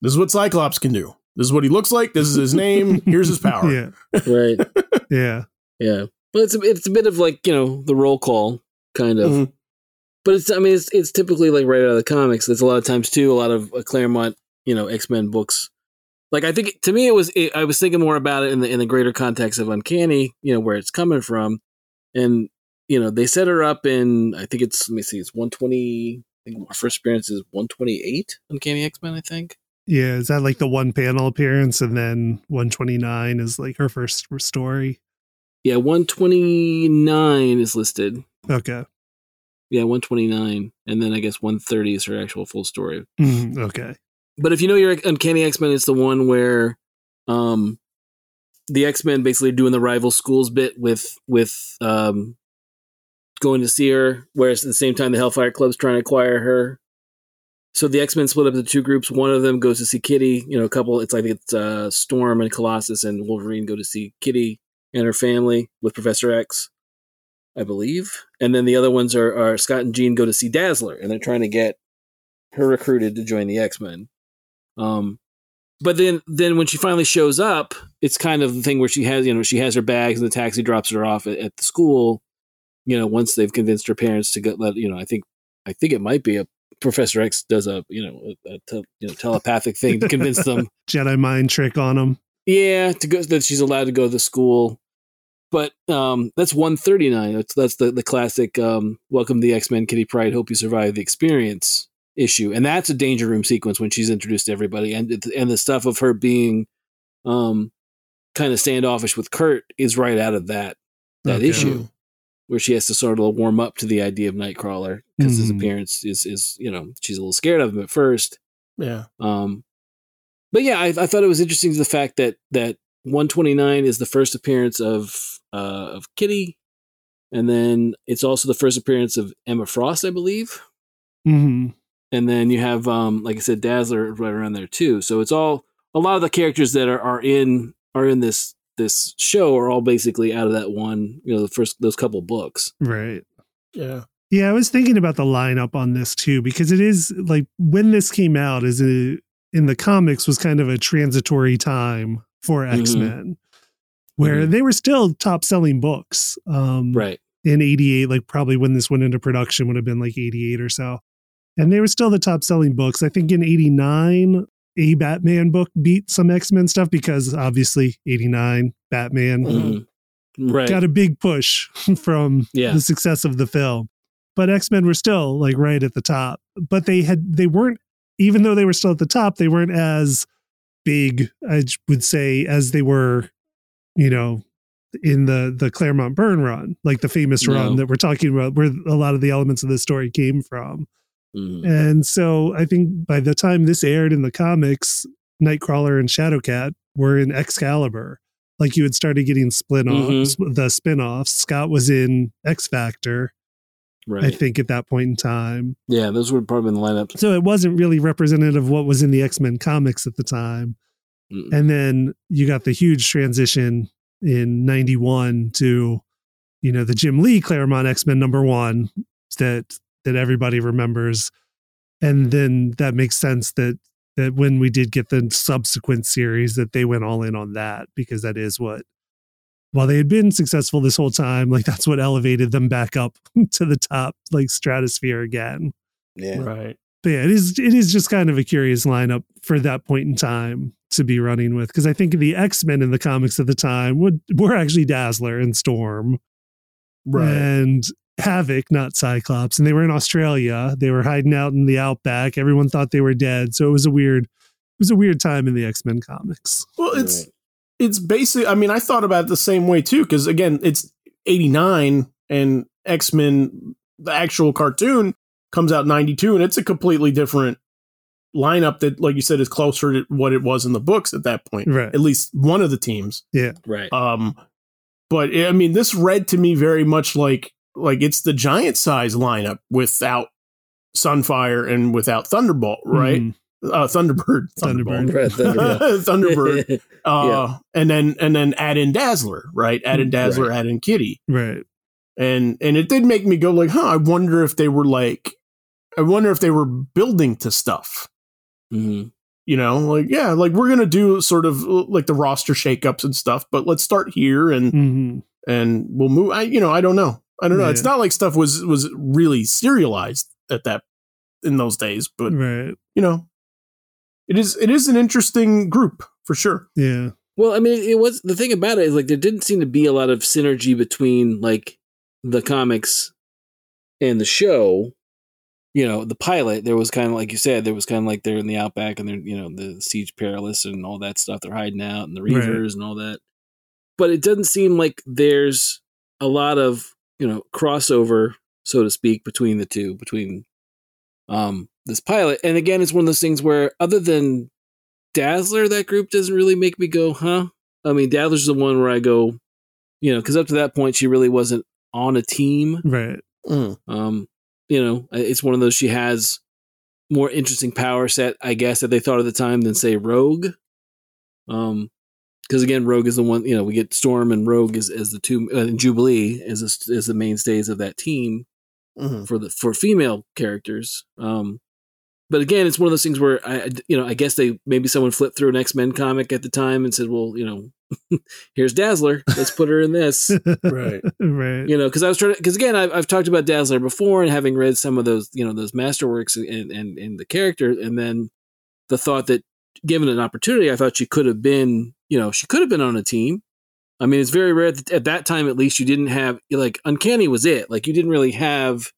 This is what Cyclops can do. This is what he looks like. This is his name. Here's his power. Yeah. Right. Yeah. Yeah. But it's a, it's a bit of like, you know, the roll call kind of. Mm-hmm. But it's, I mean, it's it's typically like right out of the comics. There's a lot of times too, a lot of uh, Claremont, you know, X-Men books. Like I think to me, it was, it, I was thinking more about it in the, in the greater context of Uncanny, you know, where it's coming from. And, you know, they set her up in, I think it's, let me see, it's one twenty. I think my first appearance is one twenty-eight Uncanny X-Men, I think. Yeah, is that like the one panel appearance and then one twenty-nine is like her first story? Yeah, one twenty-nine is listed. Okay. Yeah, one twenty-nine. And then I guess one thirty is her actual full story. Mm, okay. But if you know your Uncanny X-Men, it's the one where um, the X-Men basically are doing the rival schools bit with with um, going to see her, whereas at the same time the Hellfire Club's trying to acquire her. So the X-Men split up into two groups. One of them goes to see Kitty. You know, a couple, it's like it's uh, Storm and Colossus and Wolverine go to see Kitty and her family with Professor X, I believe. And then the other ones are, are Scott and Jean go to see Dazzler, and they're trying to get her recruited to join the X-Men. Um, but then, then when she finally shows up, it's kind of the thing where she has, you know, she has her bags and the taxi drops her off at, at the school. You know, once they've convinced her parents to go, let, you know, I think, I think it might be a Professor X does a, you know, a, a te, you know, telepathic thing to convince them. Jedi mind trick on them. Yeah. To go that she's allowed to go to the school. But um, that's one thirty-nine. That's, that's the, the classic um, welcome to the X-Men, Kitty Pryde, hope you survive the experience issue. And that's a danger room sequence when she's introduced to everybody. And, and the stuff of her being um, kind of standoffish with Kurt is right out of that that okay. issue, where she has to sort of warm up to the idea of Nightcrawler because mm. his appearance is, is, you know, she's a little scared of him at first. Yeah. Um, but yeah, I, I thought it was interesting the fact that that one twenty-nine is the first appearance of Uh, of Kitty, and then it's also the first appearance of Emma Frost, I believe. Mm-hmm. And then you have, um, like I said, Dazzler right around there too. So it's all a lot of the characters that are, are in are in this this show are all basically out of that one, you know, the first those couple books, right? Yeah, yeah. I was thinking about the lineup on this too, because it is like when this came out, is it in the comics was kind of a transitory time for X-Men. Mm-hmm. Where they were still top selling books. Um, right. In eighty-eight, like probably when this went into production would have been like eighty-eight or so. And they were still the top selling books. I think in eighty-nine, a Batman book beat some X-Men stuff because obviously eighty-nine, Batman mm-hmm. right. got a big push from yeah. the success of the film. But X-Men were still like right at the top. But they had, they weren't, even though they were still at the top, they weren't as big, I would say, as they were, you know, in the, the Claremont Byrne run, like the famous no. run that we're talking about, where a lot of the elements of the story came from. Mm. And so I think by the time this aired in the comics, Nightcrawler and Shadowcat were in Excalibur. Like you had started getting split off, mm-hmm. the spinoffs. Scott was in X-Factor, right? I think at that point in time. Yeah, those were probably in the lineup. So it wasn't really representative of what was in the X-Men comics at the time. And then you got the huge transition in ninety-one to, you know, the Jim Lee Claremont X-Men number one that that everybody remembers. And then that makes sense that that when we did get the subsequent series that they went all in on that, because that is what, while they had been successful this whole time, like that's what elevated them back up to the top, like stratosphere again. Yeah. Right. But yeah, it is it is just kind of a curious lineup for that point in time to be running with, because I think the X-Men in the comics at the time would were actually Dazzler and Storm, right? And Havoc, not Cyclops, and they were in Australia. They were hiding out in the outback. Everyone thought they were dead, so it was a weird, it was a weird time in the X-Men comics. Well, it's right. it's basically. I mean, I thought about it the same way too, because again, it's eighty-nine and X-Men, the actual cartoon, comes out ninety-two, and it's a completely different lineup that, like you said, is closer to what it was in the books at that point. Right. At least one of the teams. Yeah. Right. Um, but I mean, this read to me very much like like it's the giant size lineup without Sunfire and without Thunderbolt, right? Mm-hmm. Uh, Thunderbird, Thunderbird, Thunderbird, Thunderbird. Uh, yeah. And then and then add in Dazzler, right? Add in Dazzler, right. Add in Kitty, right? And and it did make me go like, huh? I wonder if they were like, I wonder if they were building to stuff. Mm-hmm. You know, like, yeah, like we're going to do sort of like the roster shakeups and stuff, but let's start here and mm-hmm. and we'll move. I, you know, I don't know. I don't know. Yeah. It's not like stuff was was really serialized at that in those days. But, right. you know, it is it is an interesting group for sure. Yeah. Well, I mean, it was the thing about it is like there didn't seem to be a lot of synergy between like the comics and the show. You know, the pilot, there was kind of like you said, there was kind of like they're in the outback and they're, you know, the Siege Perilous and all that stuff. They're hiding out and the Reavers right. and all that. But it doesn't seem like there's a lot of, you know, crossover so to speak, between the two, between um, this pilot. And again, it's one of those things where other than Dazzler, that group doesn't really make me go, huh? I mean, Dazzler's the one where I go, you know, because up to that point, she really wasn't on a team. Right. Mm. Um, you know, it's one of those, she has more interesting power set, I guess, that they thought at the time than, say, Rogue. Um, because again, Rogue is the one, you know, we get Storm and Rogue as, as the two, uh, and Jubilee as, a, as the mainstays of that team mm-hmm. for the, for female characters. Um, but again, it's one of those things where I, you know, I guess they, maybe someone flipped through an X-Men comic at the time and said, well, you know, here's Dazzler. Let's put her in this. Right. Right. You know, cause I was trying to, cause again, I've, I've talked about Dazzler before and having read some of those, you know, those masterworks and, and, and the character. And then the thought that, given an opportunity, I thought she could have been, you know, she could have been on a team. I mean, it's very rare that at that time, at least you didn't have, like, Uncanny was it. Like, you didn't really have,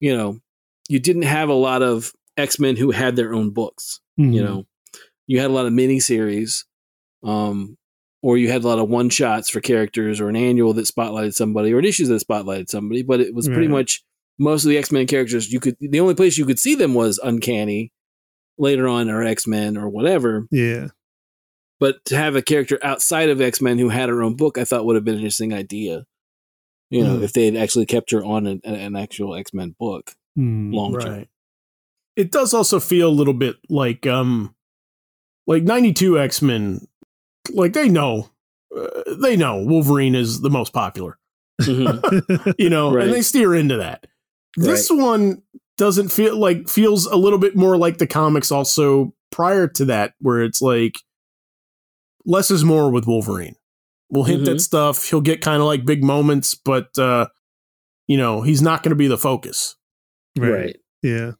you know, you didn't have a lot of X-Men who had their own books. Mm-hmm. You know, you had a lot of miniseries, um, or you had a lot of one-shots for characters, or an annual that spotlighted somebody, or an issue that spotlighted somebody. But it was pretty yeah. much most of the X-Men characters you could, the only place you could see them was Uncanny. Later on, or X-Men, or whatever. Yeah. But to have a character outside of X-Men who had her own book, I thought would have been an interesting idea. You know, mm. if they had actually kept her on an, an actual X-Men book mm, long term. Right. It does also feel a little bit like, um, like ninety-two X-Men. Like they know, uh, they know Wolverine is the most popular. Mm-hmm. You know, right. And they steer into that. Right. This one doesn't feel like, feels a little bit more like the comics also prior to that, where it's like less is more with Wolverine. We'll hint mm-hmm. at stuff. He'll get kind of like big moments, but uh, you know, he's not going to be the focus. Right. Right. Yeah.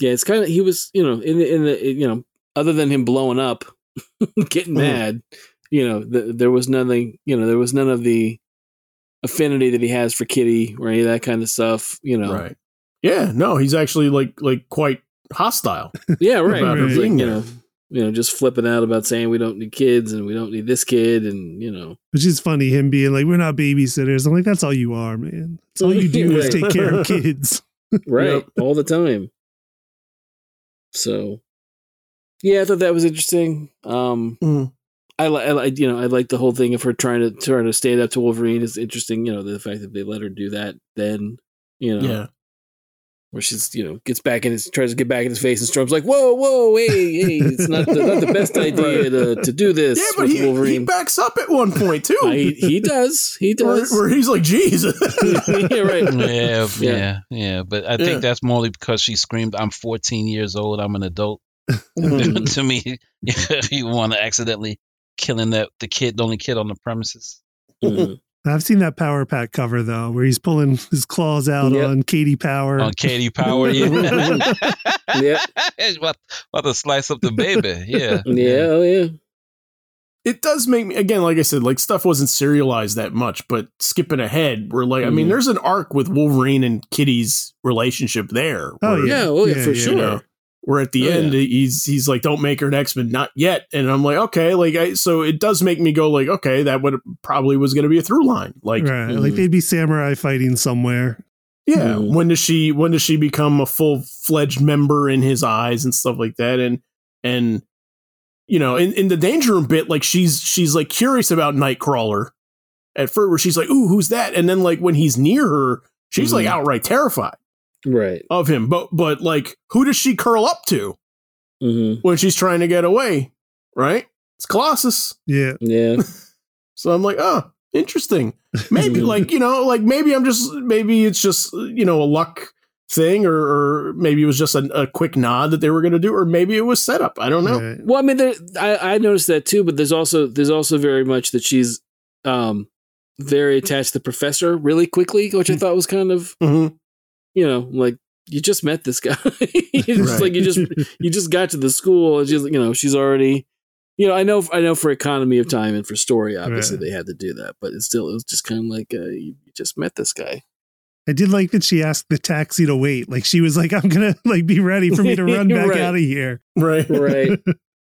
Yeah. It's kind of, he was, you know, in the, in the, you know, other than him blowing up, getting mm. mad, you know, the, there was nothing, you know, there was none of the affinity that he has for Kitty or any of that kind of stuff, you know? Right. Yeah, no, he's actually like like quite hostile. Yeah, right. Right. Like, you know, you know, just flipping out about saying we don't need kids and we don't need this kid, and you know, which is funny. Him being like, "We're not babysitters." I'm like, "That's all you are, man. That's all you do right. is take care of kids, right? Yep. All the time." So, yeah, I thought that was interesting. Um, mm. I like, you know, I like the whole thing of her trying to trying to stand up to Wolverine is interesting. You know, the fact that they let her do that, then you know. Yeah. Where she's, you know, gets back in his, tries to get back in his face, and Storm's like, "Whoa, whoa, hey, hey, it's not the, not the best idea to, to do this." Yeah, but with he, Wolverine. He backs up at one point too. Uh, he, he does, he does. Where, where he's like, "Jesus." Yeah, right. Yeah, yeah, yeah, yeah. But I think yeah. that's mostly because she screamed, "I'm fourteen years old. I'm an adult." To me, if you want to accidentally killing that the kid, the only kid on the premises. Mm-hmm. I've seen that Power Pack cover, though, where he's pulling his claws out yep. on Katie Power. On Katie Power, yeah. Yeah. About, about to slice up the baby, yeah. Yeah, yeah. It does make me, again, like I said, like stuff wasn't serialized that much, but skipping ahead, we're like, mm. I mean, there's an arc with Wolverine and Kitty's relationship there. Oh, where, yeah. Oh, yeah, yeah, for yeah, sure. You know, where at the oh, end, yeah. he's he's like, "Don't make her an X-Men, not yet." And I'm like, okay, like I, so it does make me go like, okay, that would probably was going to be a through line, like, right. mm-hmm. like they'd be samurai fighting somewhere. Yeah, mm-hmm. when does she when does she become a full fledged member in his eyes and stuff like that, and and you know, in, in the Danger Room bit, like she's she's like curious about Nightcrawler at first, where she's like, "Ooh, who's that?" And then like when he's near her, she's mm-hmm. like outright terrified. Right. Of him. But but like, who does she curl up to mm-hmm. when she's trying to get away? Right? It's Colossus. Yeah. Yeah. So I'm like, oh, interesting. Maybe like, you know, like maybe I'm just maybe it's just, you know, a luck thing, or, or maybe it was just a, a quick nod that they were going to do, or maybe it was set up. I don't know. Right. Well, I mean, there, I, I noticed that, too. But there's also there's also very much that she's um, very attached to the professor really quickly, which I thought was kind of. Mm-hmm. You know, like you just met this guy. It's right. Like you just you just got to the school. And she's, you know, she's already, you know, I know I know for economy of time and for story, obviously right. they had to do that, but it's still it was just kind of like uh, you just met this guy. I did like that she asked the taxi to wait. Like she was like, "I'm gonna like be ready for me to run back right. out of here." Right, right.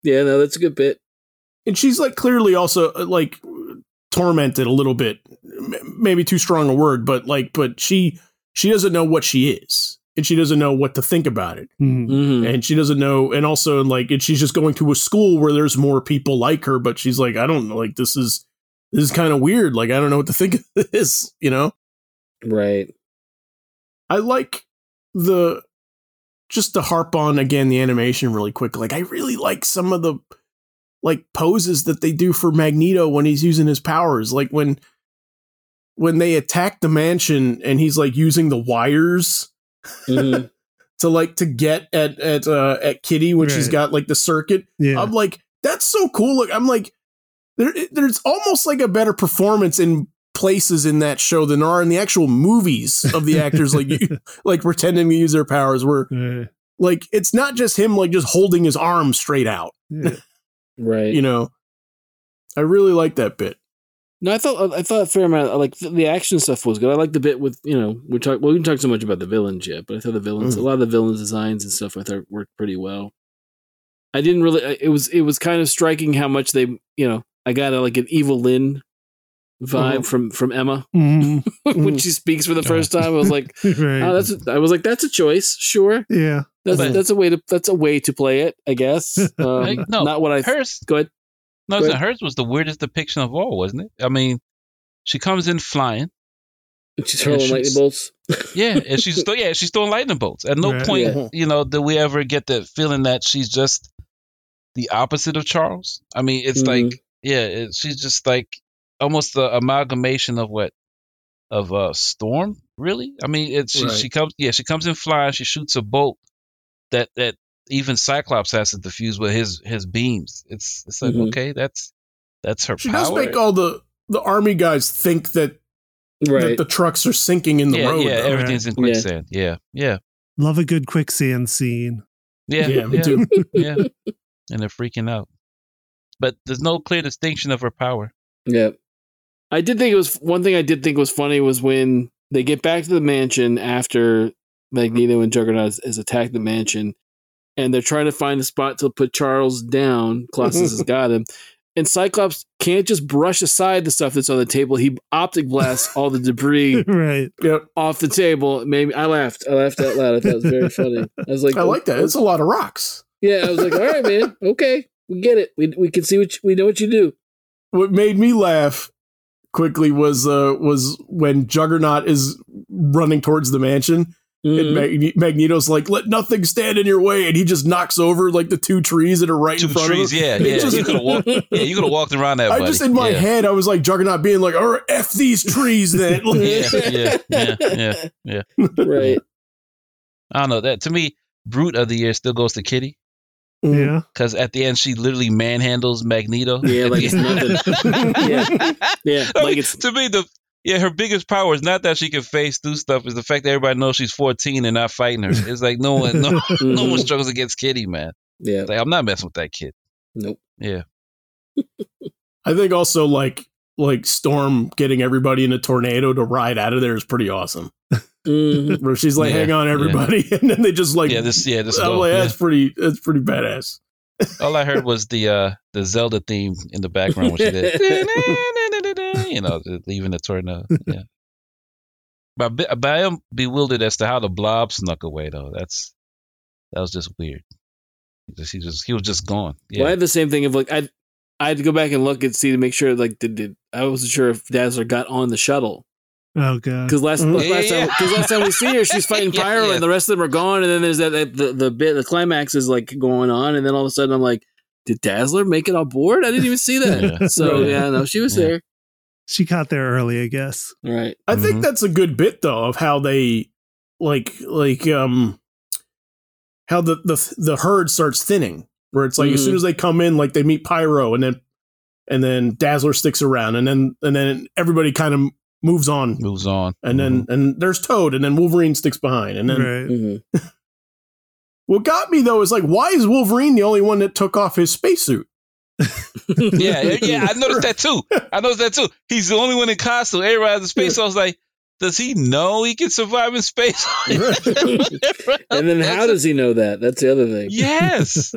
Yeah, no, that's a good bit. And she's like clearly also like tormented a little bit, maybe too strong a word, but like, but she. she doesn't know what she is. And she doesn't know what to think about it. Mm-hmm. And she doesn't know. And also, like, and she's just going to a school where there's more people like her. But she's like, I don't know. Like, this is this is kind of weird. Like, I don't know what to think of this, you know? Right. I like the just to harp on, again, the animation really quick. Like, I really like some of the, like, poses that they do for Magneto when he's using his powers. Like, when when they attack the mansion and he's, like, using the wires. Mm-hmm. to like to get at at uh, at Kitty when right. she's got like the circuit. Yeah. I'm like, that's so cool. Like, I'm like, there there's almost like a better performance in places in that show than there are in the actual movies of the actors like you, like pretending to use their powers. Where yeah. like it's not just him like just holding his arm straight out. Yeah. Right. You know, I really like that bit. No, I thought I thought a fair amount. Like the action stuff was good. I like the bit with you know we talk. Well, we didn't talk so much about the villains yet, but I thought the villains, mm-hmm. a lot of the villains designs and stuff, I thought worked pretty well. I didn't really. It was it was kind of striking how much they you know I got a, like an Evil Lyn vibe mm-hmm. from from Emma mm-hmm. when she speaks for the first time. I was like, right. oh, that's a, I was like, that's a choice, sure, yeah, that's but, that's a way to that's a way to play it, I guess. Um, I, no, not what I first. Go ahead. No, so hers was the weirdest depiction of all, wasn't it? I mean, she comes in flying. And she's throwing and lightning bolts. Yeah, and she's th- yeah, she's throwing lightning bolts. At no right. point, yeah. you know, do we ever get the feeling that she's just the opposite of Charles. I mean, it's mm-hmm. like, yeah, it, she's just like almost the amalgamation of what of uh, Storm, really. I mean, it's she, right. she comes, yeah, she comes in flying. She shoots a bolt that that. Even Cyclops has to diffuse with his his beams. It's it's like mm-hmm. okay, that's that's her. She power. does make all the, the army guys think that right. that the trucks are sinking in the yeah, road. Yeah, though. everything's in quicksand. Yeah. yeah, yeah. Love a good quicksand scene. Yeah, yeah, me yeah. too. yeah, and they're freaking out, but there's no clear distinction of her power. Yeah, I did think it was one thing I did think was funny was when they get back to the mansion after Magneto and Juggernaut has, has attacked the mansion. And they're trying to find a spot to put Charles down. Colossus has got him. And Cyclops can't just brush aside the stuff that's on the table. He optic blasts all the debris right. yep. off the table. Maybe I laughed. I laughed out loud. I thought it was very funny. I was like, I like that. It's a lot of rocks. Yeah, I was like, all right, man. Okay, we get it. We we can see what you, we know what you do. What made me laugh quickly was uh, was when Juggernaut is running towards the mansion. Mm-hmm. And Magneto's like, let nothing stand in your way, and he just knocks over like the two trees that are right two in front trees, of him. Yeah, yeah. Just, you could have walked, yeah, walked around that. I buddy. just in my yeah. head, I was like Juggernaut being like, "All right, f these trees, then." Like, yeah, yeah, yeah, yeah, yeah. Right. I don't know that. To me, Brute of the Year still goes to Kitty. Yeah, because at the end she literally manhandles Magneto. Yeah, like it's nothing. yeah, yeah. Like it's to me the. Yeah, her biggest power is not that she can face through stuff. It's the fact that everybody knows she's fourteen and not fighting her. It's like no one, no, no one struggles against Kitty, man. Yeah, like, I'm not messing with that kid. Nope. Yeah. I think also like like Storm getting everybody in a tornado to ride out of there is pretty awesome. Mm-hmm. Where she's like, yeah, "Hang on, everybody," yeah. and then they just like, "Yeah, this, yeah, this." I'm like, yeah. that's pretty. That's pretty badass. All I heard was the uh, the Zelda theme in the background when she did. You know, leaving the tornado. Yeah, but, but I am bewildered as to how the Blob snuck away. Though that's that was just weird. He just he, just, he was just gone. Yeah. Well, I had the same thing of like I I had to go back and look and see to make sure like did, did I wasn't sure if Dazzler got on the shuttle. Oh god! Because last mm-hmm. last, yeah. time, last time we see her, she's fighting Pyro, yeah, yeah. and the rest of them are gone. And then there's that, that the the bit the climax is like going on, and then all of a sudden I'm like, did Dazzler make it on board? I didn't even see that. yeah. So yeah, no, she was yeah. there. She got there early, I guess. Right. I mm-hmm. think that's a good bit though of how they like like um how the the, the herd starts thinning, where it's like mm-hmm. as soon as they come in, like they meet Pyro, and then and then Dazzler sticks around, and then and then everybody kind of moves on, moves on, and mm-hmm. then and there's Toad, and then Wolverine sticks behind, and then. Right. Mm-hmm. What got me though is like, why is Wolverine the only one that took off his spacesuit? yeah, yeah, I noticed that too. I noticed that too. He's the only one in costume. Everybody has a space. So I was like, does he know he can survive in space? And then how does he know that? That's the other thing. Yes.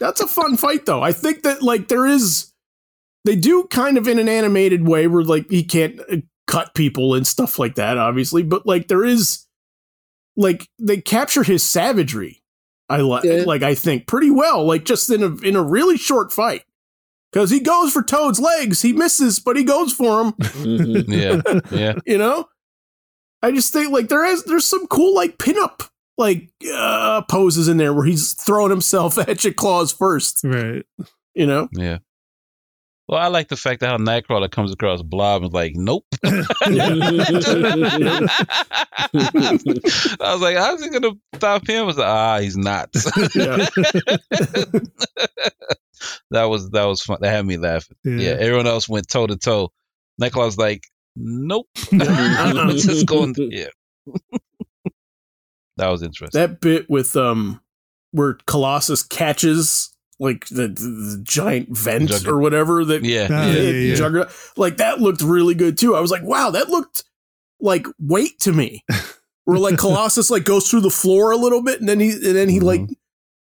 That's a fun fight though. I think that like there is, they do kind of in an animated way where like he can't cut people and stuff like that, obviously, but like there is, like they capture his savagery. I like, yeah. like I think pretty well, like just in a in a really short fight, because he goes for Toad's legs, he misses, but he goes for him. Mm-hmm. Yeah, yeah. You know, I just think like there is there's some cool like pinup like uh, poses in there where he's throwing himself at your claws first, right? You know, yeah. Well, I like the fact that how Nightcrawler comes across Blob and is like, nope. I was like, how's he going to stop him? I was like, ah, he's not. Yeah. that was that was fun. That had me laughing. Yeah, yeah, everyone else went toe to toe. Nightcrawler's like, nope. I'm just going. To, yeah. That was interesting. That bit with um, where Colossus catches. Like the, the giant vent Jugger. or whatever that yeah, yeah, yeah, Juggernaut, yeah. Like that looked really good too. I was like, wow, that looked like weight to me. Where like Colossus like goes through the floor a little bit and then he and then he mm-hmm. like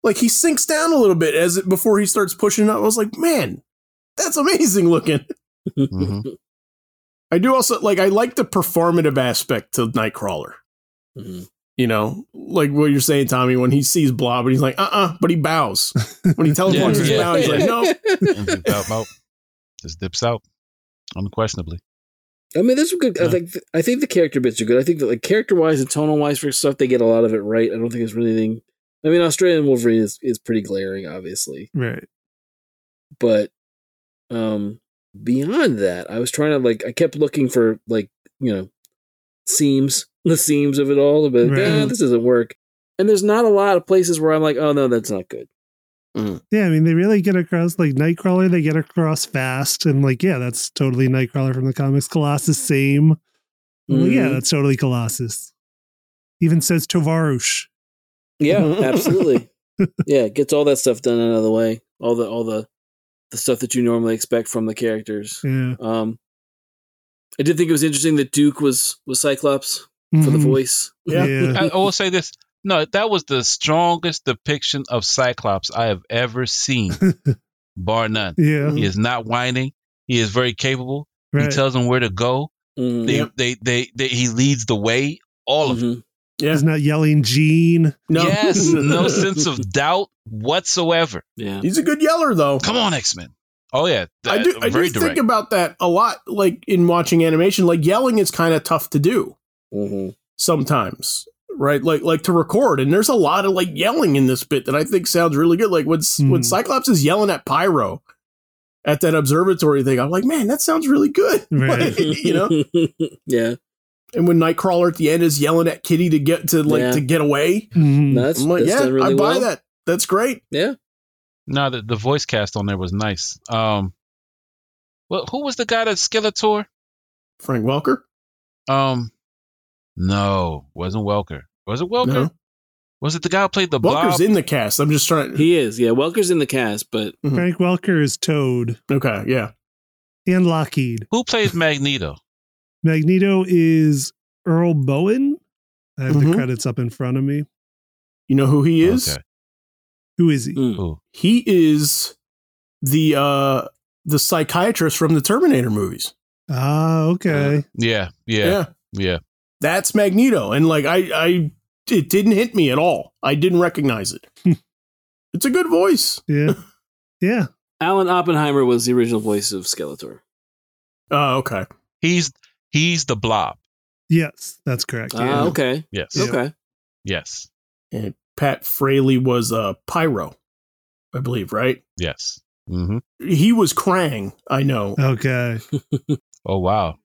like he sinks down a little bit as it, before he starts pushing up. I was like, man, that's amazing looking. Mm-hmm. I do also like I like the performative aspect to Nightcrawler. Mm-hmm. You know, like what you're saying, Tommy, when he sees Blob and he's like, uh-uh, but he bows. When he teleports his yeah, yeah. bow, he's like, no. Nope. Just, out, just dips out, unquestionably. I mean, there's some good, yeah. I, think, I think the character bits are good. I think that like character-wise and tonal-wise for stuff, they get a lot of it right. I don't think there's really anything. I mean, Australian Wolverine is, is pretty glaring, obviously. Right. But um, beyond that, I was trying to like, I kept looking for like, you know, seams. The seams of it all, but right. eh, this doesn't work. And there's not a lot of places where I'm like, oh no, that's not good. Mm. Yeah, I mean, they really get across like Nightcrawler. They get across fast, and like, yeah, that's totally Nightcrawler from the comics. Colossus, same. Mm-hmm. Like, yeah, that's totally Colossus. Even says Tovarush. Yeah, absolutely. Yeah, gets all that stuff done out of the way. All the all the the stuff that you normally expect from the characters. Yeah. Um, I did think it was interesting that Duke was was Cyclops. Mm-hmm. For the voice. Yeah. yeah. I, I will say this. No, that was the strongest depiction of Cyclops I have ever seen, bar none. Yeah. He is not whining. He is very capable. Right. He tells them where to go. Mm-hmm. They, they, they, they, he leads the way, all of mm-hmm. them. Yeah. He's not yelling, Gene. No. Yes, no sense of doubt whatsoever. Yeah. He's a good yeller, though. Come on, X-Men. Oh, yeah. That, I do, I do think about that a lot, like in watching animation. Like, yelling is kind of tough to do. Mm-hmm. Sometimes, right? Like, like to record, and there's a lot of like yelling in this bit that I think sounds really good. Like when mm. when Cyclops is yelling at Pyro at that observatory thing, I'm like, man, that sounds really good, right. Like, you know? Yeah. And when Nightcrawler at the end is yelling at Kitty to get to like yeah. to get away, mm-hmm. no, that's, I'm like, that's yeah, really I buy well. That. That's great. Yeah. No, the the voice cast on there was nice. Um, well, who was the guy that Skeletor? Frank Welker. Um. No, wasn't Welker. Was it Welker? No. Was it the guy who played the Blob? Welker's in the cast. I'm just trying. He is. Yeah, Welker's in the cast, but mm-hmm. Frank Welker is Toad. Okay, yeah. And Lockheed. Who plays Magneto? Magneto is Earl Bowen. I have mm-hmm. the credits up in front of me. You know who he is? Okay. Who is he? Mm. He is the uh, the psychiatrist from the Terminator movies. Ah, okay. Uh, yeah, yeah, yeah, yeah. That's Magneto. And like, I, I, it didn't hit me at all. I didn't recognize it. It's a good voice. Yeah. Yeah. Alan Oppenheimer was the original voice of Skeletor. Oh, uh, okay. He's, he's the Blob. Yes, that's correct. Uh, yeah. Okay. Yes. Yeah. Okay. Yes. And Pat Fraley was uh, Pyro, I believe, right? Yes. Mm-hmm. He was Krang, I know. Okay. Oh, wow.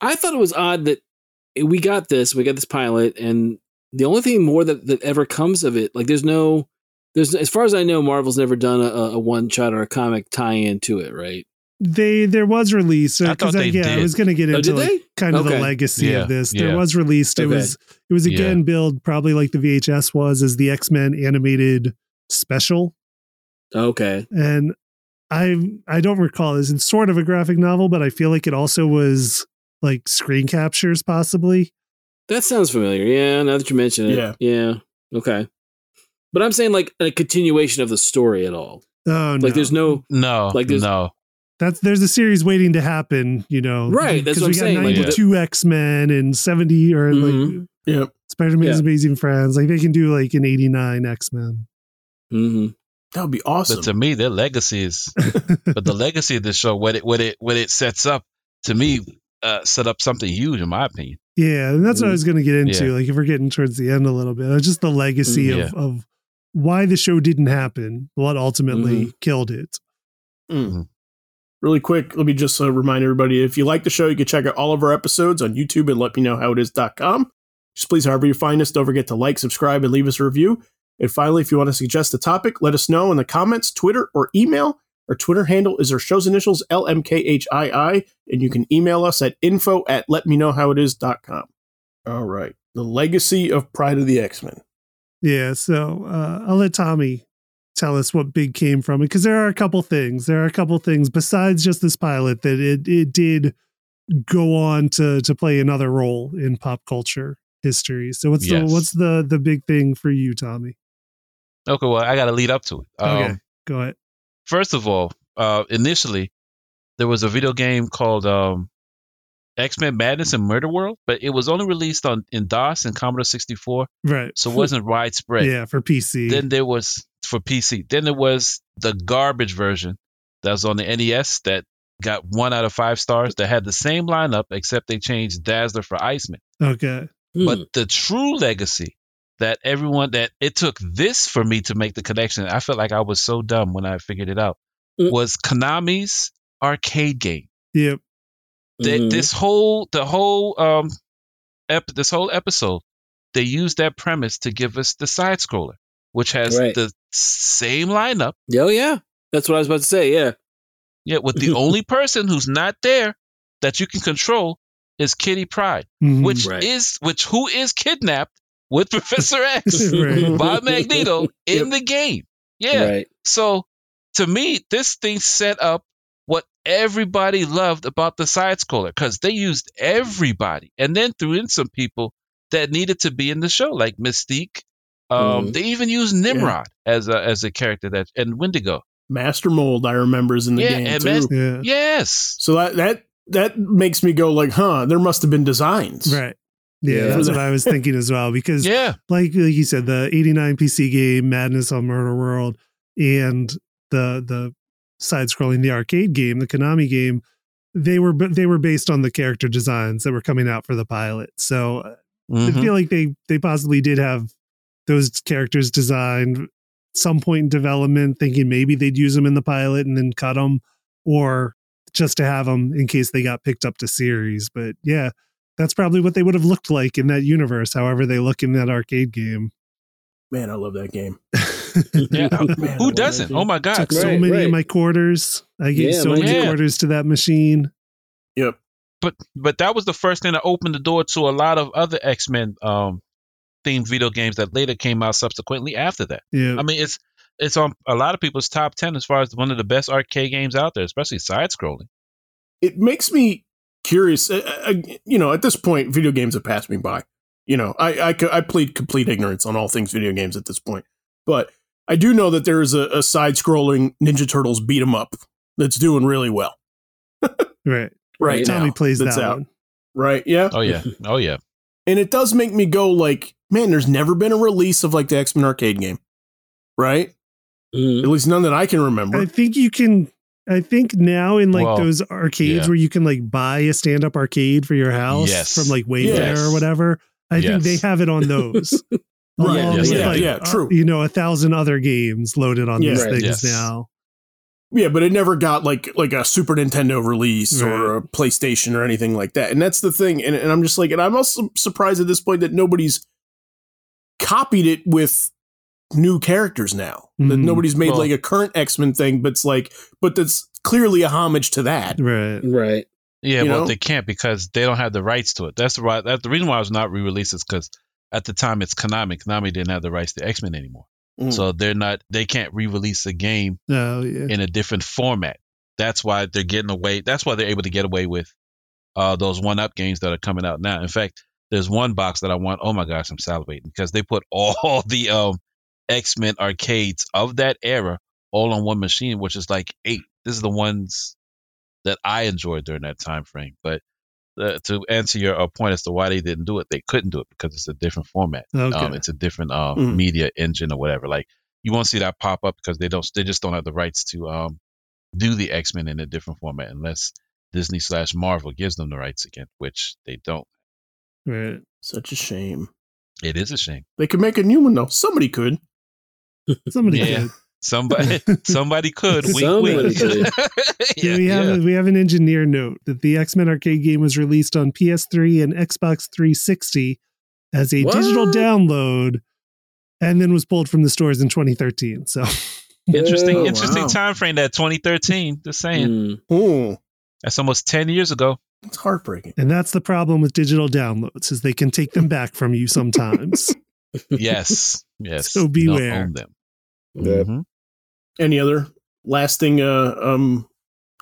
I thought it was odd that, we got this, we got this pilot, and the only thing more that, that ever comes of it, like there's no, there's as far as I know, Marvel's never done a, a one shot or a comic tie-in to it, right? They there was released. I thought I, they yeah, did. I was going to get into oh, like, kind okay. of the legacy yeah, of this. Yeah. There was released. It okay. was it was again yeah. billed probably like the V H S was as the X-Men animated special. Okay, and I I don't recall this. It's sort of a graphic novel, but I feel like it also was. Like screen captures, possibly. That sounds familiar. Yeah, now that you mention it. Yeah. Yeah. Okay. But I'm saying like a continuation of the story at all. Oh, no. Like there's no. No. Like there's no. That's there's a series waiting to happen, you know. Right, that's what I'm saying. Because we got ninety-two like, X-Men and seventy or mm-hmm. like yeah. Spider-Man's yeah. Amazing Friends. Like they can do like an eighty-nine X-Men. Mm-hmm. That would be awesome. But to me, their legacies, but the legacy of this show, what it what it what it sets up to me, uh, set up something huge in my opinion. Yeah, and that's mm-hmm. what I was going to get into. Yeah. Like if we're getting towards the end a little bit, it's just the legacy yeah. of of why the show didn't happen, what ultimately mm-hmm. killed it. Mm-hmm. Really quick, let me just uh, remind everybody, if you like the show, you can check out all of our episodes on YouTube and let me know how it is dot com. Just please, however you find us, don't forget to like, subscribe, and leave us a review. And finally, if you want to suggest a topic, let us know in the comments, Twitter, or email. Our Twitter handle is our show's initials, L M K H I I, and you can email us at info at let me know how it is dot com. All right. The legacy of Pride of the X-Men. Yeah, so uh, I'll let Tommy tell us what big came from it, because there are a couple things. There are a couple things besides just this pilot that it it did go on to to play another role in pop culture history. So what's yes. the what's the the big thing for you, Tommy? Okay, well, I got to lead up to it. Um, okay, go ahead. First of all, uh, initially there was a video game called um, X-Men Madness and Murder World, but it was only released on in DOS and Commodore sixty-four, right? So it wasn't widespread. Yeah, for P C. Then there was. For P C. Then there was the garbage version that was on the N E S that got one out of five stars that had the same lineup, except they changed Dazzler for Iceman. Okay. Mm. But the true legacy that everyone that it took this for me to make the connection, I felt like I was so dumb when I figured it out, mm. was Konami's arcade game. Yep. They, mm. This whole, the whole, um, ep- this whole episode, they used that premise to give us the side scroller, which has right. the same lineup. Oh, yeah. That's what I was about to say, yeah. Yeah, with the only person who's not there that you can control is Kitty Pryde, mm-hmm. which right. is which who is kidnapped with Professor X right. by Magneto in yep. the game. Yeah. Right. So, to me, this thing set up what everybody loved about the side-scroller, because they used everybody and then threw in some people that needed to be in the show, like Mystique. Um, mm. They even used Nimrod yeah. as a as a character that and Wendigo. Master Mold, I remember, is in the yeah, game too. Mas- yeah. Yes. So that, that that makes me go like, huh? There must have been designs, right? Yeah, yeah. That's what I was thinking as well. Because yeah, like, like you said, the eighty-nine P C game Madness on Murder World and the the side scrolling the arcade game, the Konami game, they were they were based on the character designs that were coming out for the pilot. So mm-hmm. I feel like they they possibly did have those characters designed some point in development, thinking maybe they'd use them in the pilot and then cut them, or just to have them in case they got picked up to series. But yeah, that's probably what they would have looked like in that universe, however they look in that arcade game. Man, I love that game. Yeah. Man, who doesn't? Oh my God. Took right, so many right. of my quarters. I gave yeah, so many yeah. quarters to that machine. Yep. But, but that was the first thing that opened the door to a lot of other X-Men, um, themed video games that later came out subsequently after that. Yeah. I mean, it's it's on a lot of people's top ten as far as one of the best arcade games out there, especially side-scrolling. It makes me curious. I, I, you know, at this point, video games have passed me by. You know, I, I, I plead complete ignorance on all things video games at this point. But I do know that there is a, a side-scrolling Ninja Turtles beat-em-up that's doing really well. Right. Right now. Tommy plays that out. One. Right, yeah? Oh, yeah. Oh, yeah. And it does make me go like, man, there's never been a release of like the X-Men arcade game, right? Mm. At least none that I can remember. I think you can, I think now in like well, those arcades yeah. where you can like buy a stand-up arcade for your house yes. from like Wayfair yes. or whatever. I yes. think they have it on those. Right. Yes, yeah, like, yeah, true. Uh, you know, a thousand other games loaded on yeah, these right, things yes. now. Yeah, but it never got like like a Super Nintendo release right. or a PlayStation or anything like that. And that's the thing. And, and I'm just like, and I'm also surprised at this point that nobody's copied it with new characters now. Mm-hmm. That nobody's made well, like a current X-Men thing, but it's like, but that's clearly a homage to that. Right. Right. Yeah, you well, know? They can't because they don't have the rights to it. That's the right. That's the reason why it was not re-released is because at the time it's Konami. Konami didn't have the rights to X-Men anymore. Mm. So they're not, they can't re-release a game oh, yeah. in a different format. That's why they're getting away. That's why they're able to get away with uh, those one-up games that are coming out now. In fact, there's one box that I want. Oh my gosh, I'm salivating because they put all the um, X-Men arcades of that era all on one machine, which is like eight. This is the ones that I enjoyed during that time frame. But uh, to answer your uh, point as to why they didn't do it, they couldn't do it because it's a different format. Okay. Um, it's a different uh, mm. media engine or whatever. Like you won't see that pop up because they don't. They just don't have the rights to um, do the X-Men in a different format unless Disney slash Marvel gives them the rights again, which they don't. Right. Such a shame. It is a shame. They could make a new one though. Somebody could. Somebody yeah. could. Somebody, somebody could. Wink, somebody wink. could. yeah, we have yeah. a, we have an engineer note that the X-Men arcade game was released on P S three and Xbox three sixty as a what? digital download, and then was pulled from the stores in twenty thirteen. So interesting, oh, interesting wow. time frame that twenty thirteen. Just saying, mm. Ooh. That's almost ten years ago. It's heartbreaking, and that's the problem with digital downloads: is they can take them back from you sometimes. yes, yes. So beware. Don't own them. Mm-hmm. Any other lasting uh, um,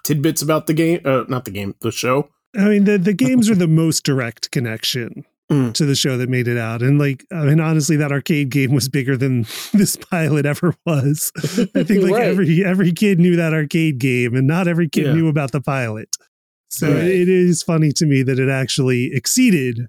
tidbits about the game? Uh, not the game, the show. I mean, the the games are the most direct connection mm. to the show that made it out. And like, I mean, honestly, that arcade game was bigger than this pilot ever was. I think like right. every every kid knew that arcade game, and not every kid yeah. knew about the pilot. So right. it is funny to me that it actually exceeded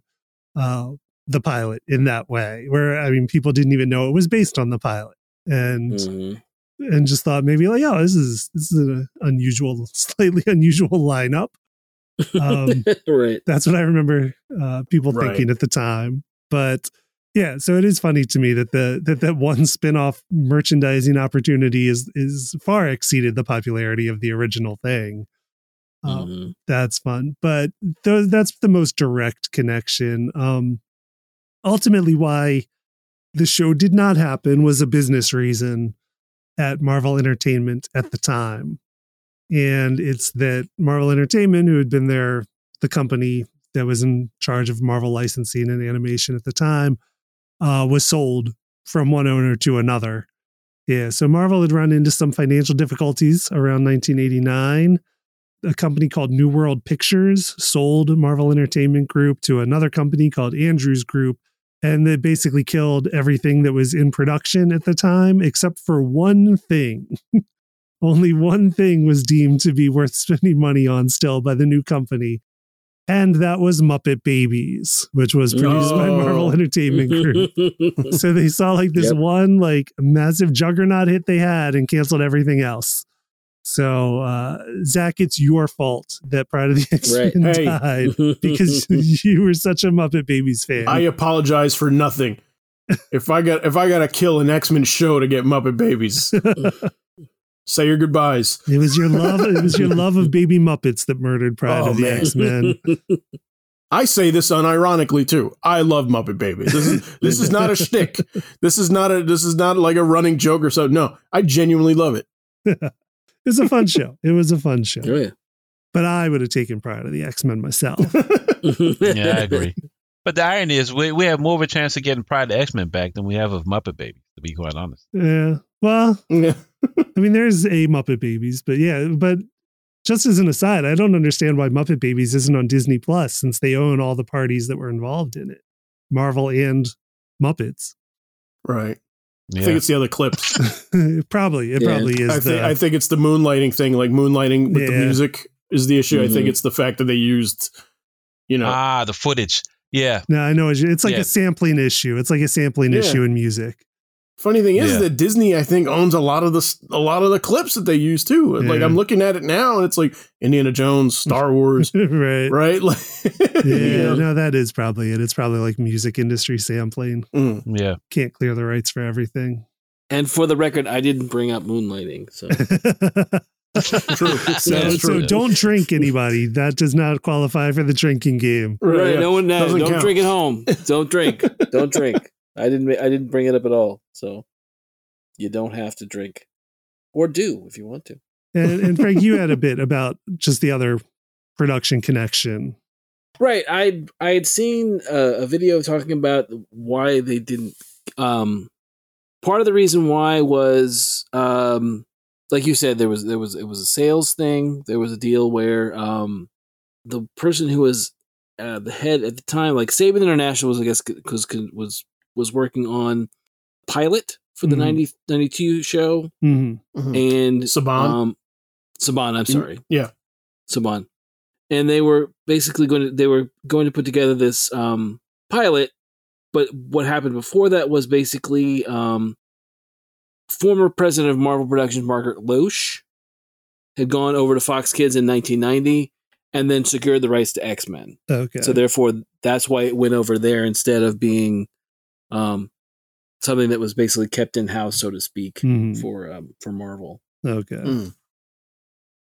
uh, the pilot in that way, where I mean, people didn't even know it was based on the pilot. And mm-hmm. and just thought maybe like, oh, this is this is an unusual, slightly unusual lineup. Um, right. That's what I remember uh, people right. thinking at the time. But yeah, so it is funny to me that the that, that one spinoff merchandising opportunity is is far exceeded the popularity of the original thing. Um, mm-hmm. That's fun, but th- that's the most direct connection. Um, ultimately, why. The show did not happen was a business reason at Marvel Entertainment at the time. And it's that Marvel Entertainment, who had been there, the company that was in charge of Marvel licensing and animation at the time, uh, was sold from one owner to another. Yeah. So Marvel had run into some financial difficulties around nineteen eighty-nine. A company called New World Pictures sold Marvel Entertainment Group to another company called Andrews Group. And they basically killed everything that was in production at the time, except for one thing. Only one thing was deemed to be worth spending money on still by the new company. And that was Muppet Babies, which was produced oh. by Marvel Entertainment Group. So they saw like this yep. one like massive juggernaut hit they had and canceled everything else. So, uh, Zach, it's your fault that Pride of the X-Men right. hey. died because you were such a Muppet Babies fan. I apologize for nothing. If I got if I got to kill an X-Men show to get Muppet Babies, say your goodbyes. It was your love. It was your love of baby Muppets that murdered Pride oh, of the man. X-Men. I say this unironically too. I love Muppet Babies. This is this is not a shtick. This is not a this is not like a running joke or something. No, I genuinely love it. It's a fun show. It was a fun show. Oh, yeah. But I would have taken Pride of the X-Men myself. Yeah, I agree. But the irony is we, we have more of a chance of getting Pride of the X-Men back than we have of Muppet Babies, to be quite honest. Yeah. Well, yeah. I mean, there's a Muppet Babies, but yeah. But just as an aside, I don't understand why Muppet Babies isn't on Disney Plus since they own all the parties that were involved in it. Marvel and Muppets. Right. Yeah. I think it's the other clips. probably. It yeah. probably is. I, th- the... I think it's the moonlighting thing. Like moonlighting with yeah. the music is the issue. Mm-hmm. I think it's the fact that they used, you know. Ah, the footage. Yeah. No, I know. It's like yeah. a sampling issue. It's like a sampling yeah. issue in music. Funny thing is yeah. that Disney, I think, owns a lot of the a lot of the clips that they use, too. Yeah. Like I'm looking at it now and it's like Indiana Jones, Star Wars. right. Right. Like, yeah. yeah. No, that is probably it. It's probably like music industry sampling. Mm. Yeah. Can't clear the rights for everything. And for the record, I didn't bring up moonlighting. So, true. so, true. so don't drink, anybody. That does not qualify for the drinking game. Right. right. Yeah. No one knows. Don't count. Drink at home. Don't drink. Don't drink. I didn't I didn't bring it up at all. So you don't have to drink or do if you want to. And, and Frank, you had a bit about just the other production connection. Right. I I had seen a, a video talking about why they didn't. Um, part of the reason why was, um, like you said, there was there was it was a sales thing. There was a deal where um, the person who was uh, the head at the time, like Saban International was, I guess, because was. was working on pilot for the mm-hmm. ninety, ninety-two show mm-hmm. Mm-hmm. and Saban, um, Saban, I'm sorry. Yeah. Saban. And they were basically going to they were going to put together this um, pilot, but what happened before that was basically um, former president of Marvel Productions Margaret Loesch had gone over to Fox Kids in nineteen ninety and then secured the rights to X-Men. Okay. So therefore, that's why it went over there instead of being um, something that was basically kept in-house, so to speak, mm. for um, for Marvel. Okay. Mm.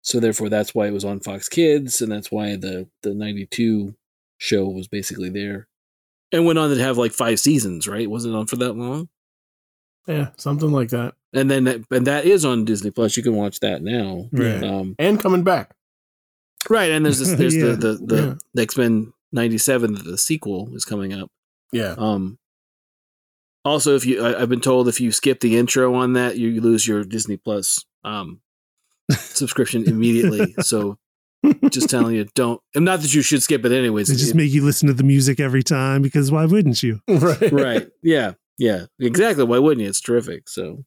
So therefore, that's why it was on Fox Kids, and that's why the the ninety-two show was basically there, and went on to have like five seasons, right? Wasn't on for that long. Yeah, something like that. And then that, and that is on Disney Plus. You can watch that now. Right. Um, and coming back. Right, and there's this, there's yeah. the the, the, yeah. the X-Men ninety-seven, the sequel is coming up. Yeah. Um. Also, if you, I, I've been told if you skip the intro on that, you, you lose your Disney Plus. Um. subscription immediately. So just telling you, don't, and not that you should skip it anyways. They just make you listen to the music every time because why wouldn't you? Right. Right. Yeah. Yeah. Exactly. Why wouldn't you? It's terrific. So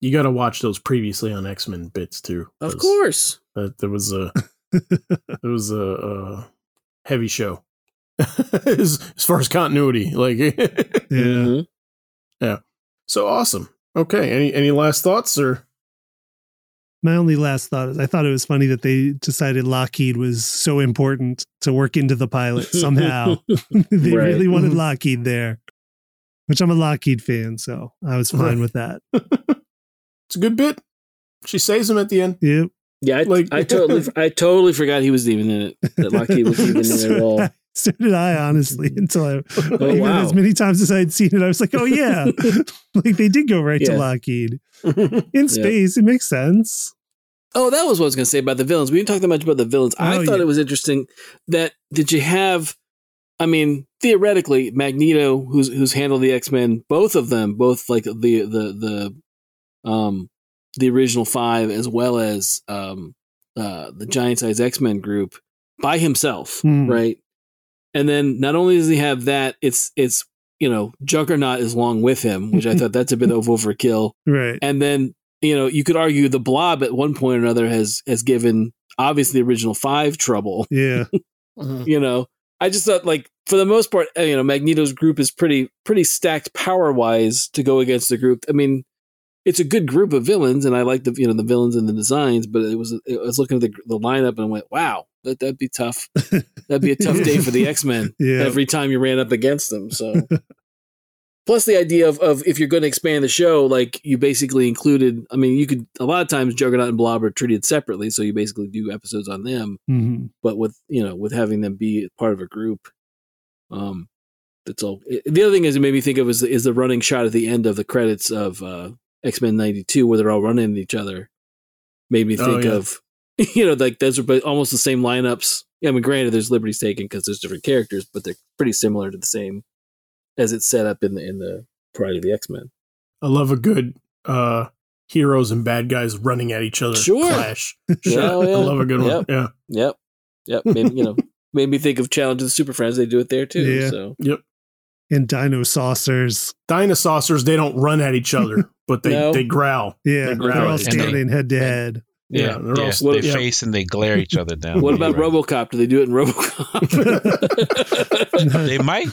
you got to watch those previously on X-Men bits too. Of course. Uh, there was a, there was a, a heavy show as, as far as continuity. Like, yeah. Mm-hmm. Yeah. So awesome. Okay. Any, any last thoughts or? My only last thought is I thought it was funny that they decided Lockheed was so important to work into the pilot somehow. They right. really wanted Lockheed there, which I'm a Lockheed fan, so I was fine right. with that. It's a good bit. She saves him at the end. Yep. Yeah, I, like, I totally I totally forgot he was even in it, that Lockheed was even so in it at all. I, so did I, honestly, until I, oh, even wow. as many times as I had seen it, I was like, oh, yeah. Like, they did go right yeah. to Lockheed. In space, yeah. it makes sense. Oh, that was what I was going to say about the villains. We didn't talk that much about the villains. Oh, I thought yeah. it was interesting that, did you have, I mean, theoretically, Magneto, who's who's handled the X-Men, both of them, both like the the the um the original five as well as um uh the giant-sized X-Men group by himself, mm. right? And then not only does he have that, it's it's you know, Juggernaut is along with him, which I thought that's a bit of overkill. Right. And then, you know, you could argue the Blob at one point or another has has given obviously original five trouble. Yeah. Uh-huh. You know, I just thought, like, for the most part, you know, Magneto's group is pretty pretty stacked power wise to go against the group. I mean, it's a good group of villains, and I like the you know the villains and the designs, but it was I was looking at the, the lineup and I went, wow, that that'd be tough. That'd be a tough day for the X-Men yeah. every time you ran up against them. So, plus the idea of, of if you're going to expand the show, like you basically included. I mean, you could a lot of times Juggernaut and Blob are treated separately, so you basically do episodes on them. Mm-hmm. But with you know with having them be part of a group, um, that's all. The other thing is it made me think of is is the running shot at the end of the credits of. Uh, X-Men ninety-two, where they're all running at each other, made me think oh, yeah. of, you know, like those are almost the same lineups. I mean, granted, there's liberties taken because there's different characters, but they're pretty similar to the same as it's set up in the in the Pride of the X-Men. I love a good uh, heroes and bad guys running at each other. Sure, clash. Sure. Yeah, yeah. I love a good one. Yep. Yeah, yep, yep. Maybe, you know, made me think of Challenge of the Super Friends. They do it there too. Yeah. So, yep. And dino saucers. Dino saucers, they don't run at each other, but they, no. they growl. Yeah, they growl. They're all standing they, head to head. Yeah, yeah, they're yeah all, they yeah. face and they glare each other down. What about right. RoboCop? Do they do it in RoboCop? They might.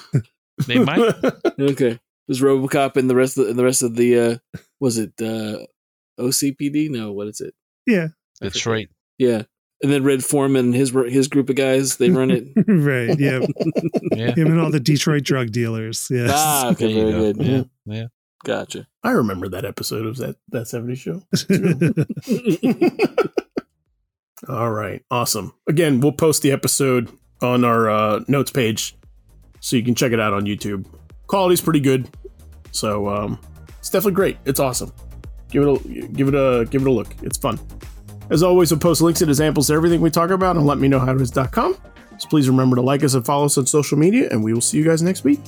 They might. Okay. There's RoboCop and the rest of the, the, rest of the uh, was it uh, O C P D? No, what is it? Yeah. That's right. Yeah. And then Red Foreman and his his group of guys, they run it. Right, yeah. yeah. Him and all the Detroit drug dealers. Yes. Ah, okay, very good. Go. Yeah, yeah. Gotcha. I remember that episode of that, that seventies show. All right, awesome. Again, we'll post the episode on our uh, notes page so you can check it out on YouTube. Quality's pretty good. So um, it's definitely great. It's awesome. Give it a, give it a, give it a look. It's fun. As always, we'll post links and examples to everything we talk about on let me know how it is dot com. So please remember to like us and follow us on social media, and we will see you guys next week.